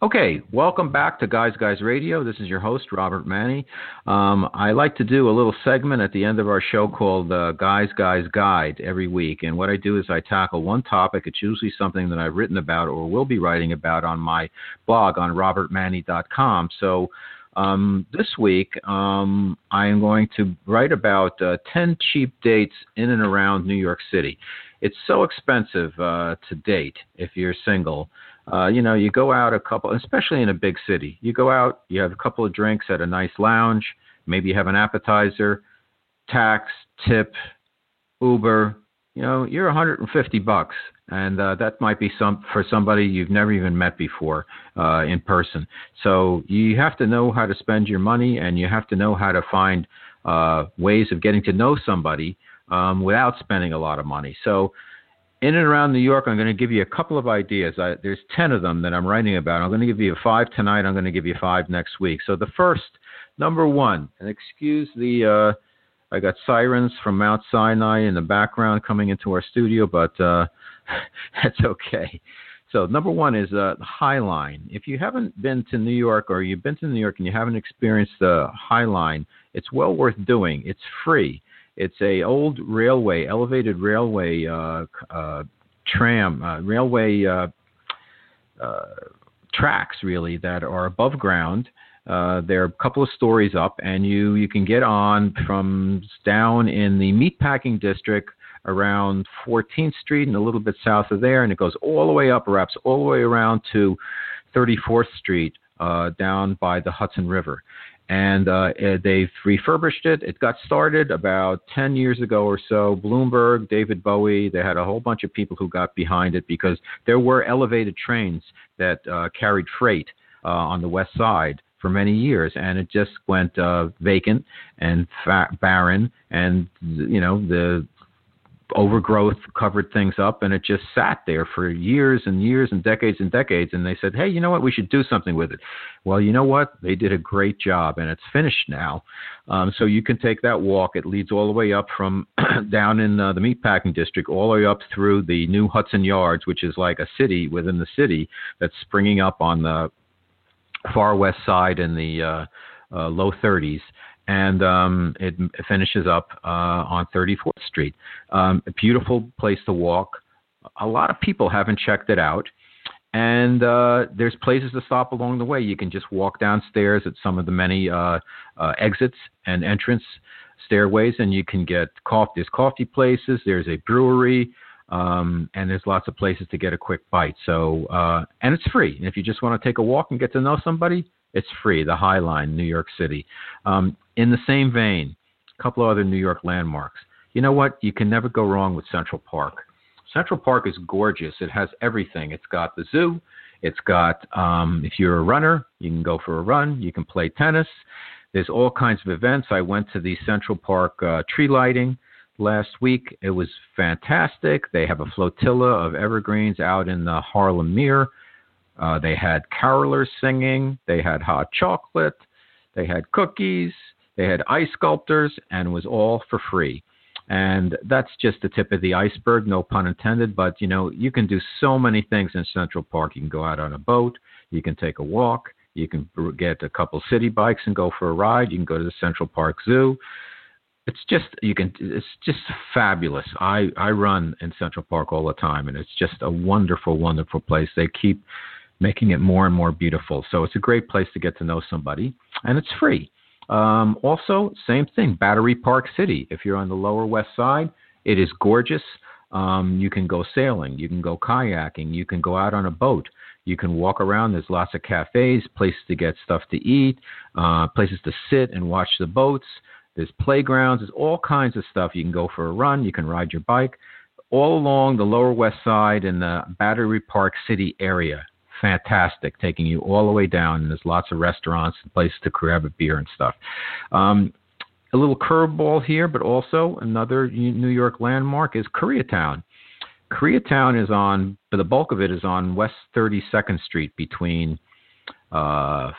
Okay, welcome back to Guys Guys Radio. This is your host, Robert Manny. Um, I like to do a little segment at the end of our show called the uh, Guys Guys Guide every week. And what I do is I tackle one topic. It's usually something that I've written about or will be writing about on my blog on robert manny dot com. So um, this week um, I am going to write about uh, ten cheap dates in and around New York City. It's so expensive uh, to date if you're single. Uh, you know, you go out a couple, especially in a big city, you go out, you have a couple of drinks at a nice lounge, maybe you have an appetizer, tax, tip, Uber, you know, you're one hundred fifty bucks. And uh, that might be some for somebody you've never even met before uh, in person. So you have to know how to spend your money, and you have to know how to find uh, ways of getting to know somebody um, without spending a lot of money. So in and around New York, I'm going to give you a couple of ideas. I, there's ten of them that I'm writing about. I'm going to give you five tonight. I'm going to give you five next week. So the first, number one, and excuse the, uh, I got sirens from Mount Sinai in the background coming into our studio, but uh, that's okay. So number one is uh, High Line. If you haven't been to New York, or you've been to New York and you haven't experienced the High Line, it's well worth doing. It's free. It's a old railway, elevated railway uh, uh, tram, uh, railway uh, uh, tracks, really, that are above ground. Uh, they're a couple of stories up, and you, you can get on from down in the meatpacking district around fourteenth street and a little bit south of there, and it goes all the way up, wraps all the way around to thirty-fourth street uh, down by the Hudson River. And uh, they've refurbished it. It got started about ten years ago or so. Bloomberg, David Bowie, they had a whole bunch of people who got behind it, because there were elevated trains that uh, carried freight uh, on the west side for many years. And it just went uh, vacant and fa- barren. And, you know, the overgrowth covered things up, and it just sat there for years and years and decades and decades. And they said, hey, you know what? We should do something with it. Well, you know what? They did a great job, and it's finished now. Um, so you can take that walk. It leads all the way up from down in uh, the meatpacking district, all the way up through the new Hudson Yards, which is like a city within the city that's springing up on the far west side in the uh, uh, low thirties. And um, it finishes up uh, on thirty-fourth street. Um, a beautiful place to walk. A lot of people haven't checked it out. And uh, there's places to stop along the way. You can just walk downstairs at some of the many uh, uh, exits and entrance stairways, and you can get coffee. There's coffee places. There's a brewery, um, and there's lots of places to get a quick bite. So, uh, and it's free. And if you just want to take a walk and get to know somebody, it's free. The High Line, New York City. Um, in the same vein, a couple of other New York landmarks. You know what? You can never go wrong with Central Park. Central Park is gorgeous. It has everything. It's got the zoo. It's got, um, if you're a runner, you can go for a run. You can play tennis. There's all kinds of events. I went to the Central Park uh, tree lighting last week. It was fantastic. They have a flotilla of evergreens out in the Harlem Meer. Uh, they had carolers singing. They had hot chocolate. They had cookies. They had ice sculptors, and it was all for free. And that's just the tip of the iceberg, no pun intended. But, you know, you can do so many things in Central Park. You can go out on a boat. You can take a walk. You can get a couple city bikes and go for a ride. You can go to the Central Park Zoo. It's just you can. It's just fabulous. I, I run in Central Park all the time, and it's just a wonderful, wonderful place. They keep making it more and more beautiful. So it's a great place to get to know somebody, and it's free. Um, also, same thing, Battery Park City. If you're on the Lower West Side, it is gorgeous. Um, you can go sailing. You can go kayaking. You can go out on a boat. You can walk around. There's lots of cafes, places to get stuff to eat, uh, places to sit and watch the boats. There's playgrounds. There's all kinds of stuff. You can go for a run. You can ride your bike. All along the Lower West Side in the Battery Park City area. Fantastic, taking you all the way down, and there's lots of restaurants and places to grab a beer and stuff. Um, a little curveball here, but also another New York landmark is Koreatown. Koreatown is on, but the bulk of it is on West thirty-second Street between uh,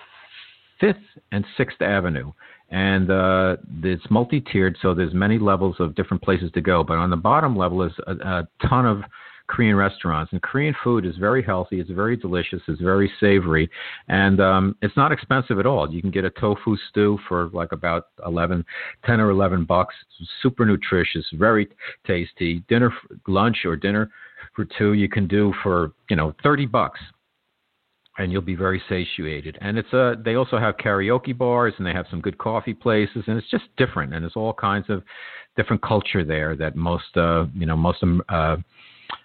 fifth and sixth Avenue. And uh, it's multi-tiered, so there's many levels of different places to go. But on the bottom level is a, a ton of Korean restaurants, and Korean food is very healthy. It's very delicious. It's very savory, and um, it's not expensive at all. You can get a tofu stew for like about eleven, ten or eleven bucks. It's super nutritious, very tasty. Dinner, lunch or dinner for two, you can do for you know thirty bucks, and you'll be very satiated. And it's a. They also have karaoke bars, and they have some good coffee places, and it's just different. And there's all kinds of different culture there that most, uh, you know, most. Uh,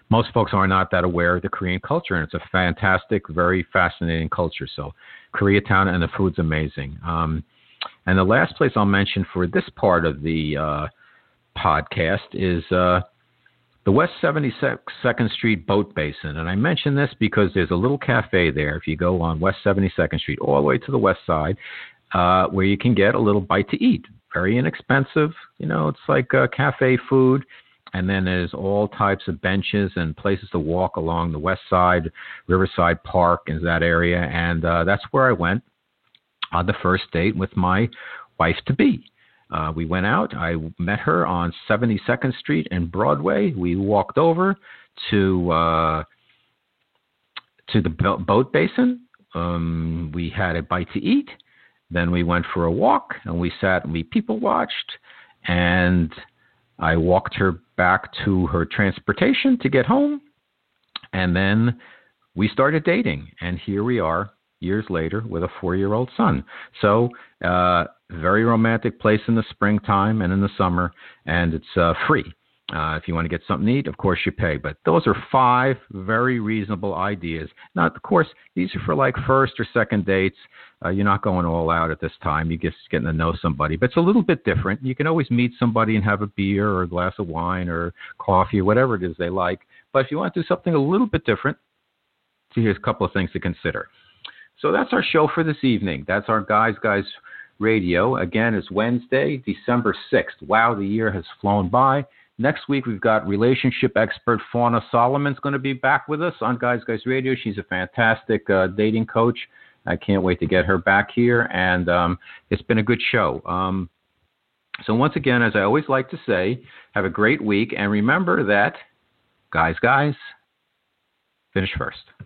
Most folks are not that aware of the Korean culture, and it's a fantastic, very fascinating culture. So Koreatown, and the food's amazing. Um, and the last place I'll mention for this part of the uh, podcast is uh, the West seventy-second Street Boat Basin. And I mention this because there's a little cafe there, if you go on West seventy-second Street all the way to the west side, uh, where you can get a little bite to eat. Very inexpensive. You know, it's like uh, cafe food. And then there's all types of benches and places to walk along the west side. Riverside Park is that area. And uh, that's where I went on the first date with my wife-to-be. Uh, we went out. I met her on seventy-second Street and Broadway. We walked over to uh, to the boat basin. Um, we had a bite to eat. Then we went for a walk, and we sat and we people watched. And I walked her back to her transportation to get home, and then we started dating. And here we are years later with a four-year-old son. So uh, very romantic place in the springtime and in the summer, and it's uh, free. Uh, if you want to get something to eat, of course you pay. But those are five very reasonable ideas. Now, of course, these are for like first or second dates. Uh, you're not going all out at this time. You're just getting to know somebody. But it's a little bit different. You can always meet somebody and have a beer or a glass of wine or coffee or whatever it is they like. But if you want to do something a little bit different, so here's a couple of things to consider. So that's our show for this evening. That's our Guys Guys Radio. Again, it's Wednesday, December sixth. Wow, the year has flown by. Next week, we've got relationship expert Fauna Solomon's going to be back with us on Guys Guys Radio. She's a fantastic uh, dating coach. I can't wait to get her back here, and um, it's been a good show. Um, so once again, as I always like to say, have a great week, and remember that, guys, guys, finish first.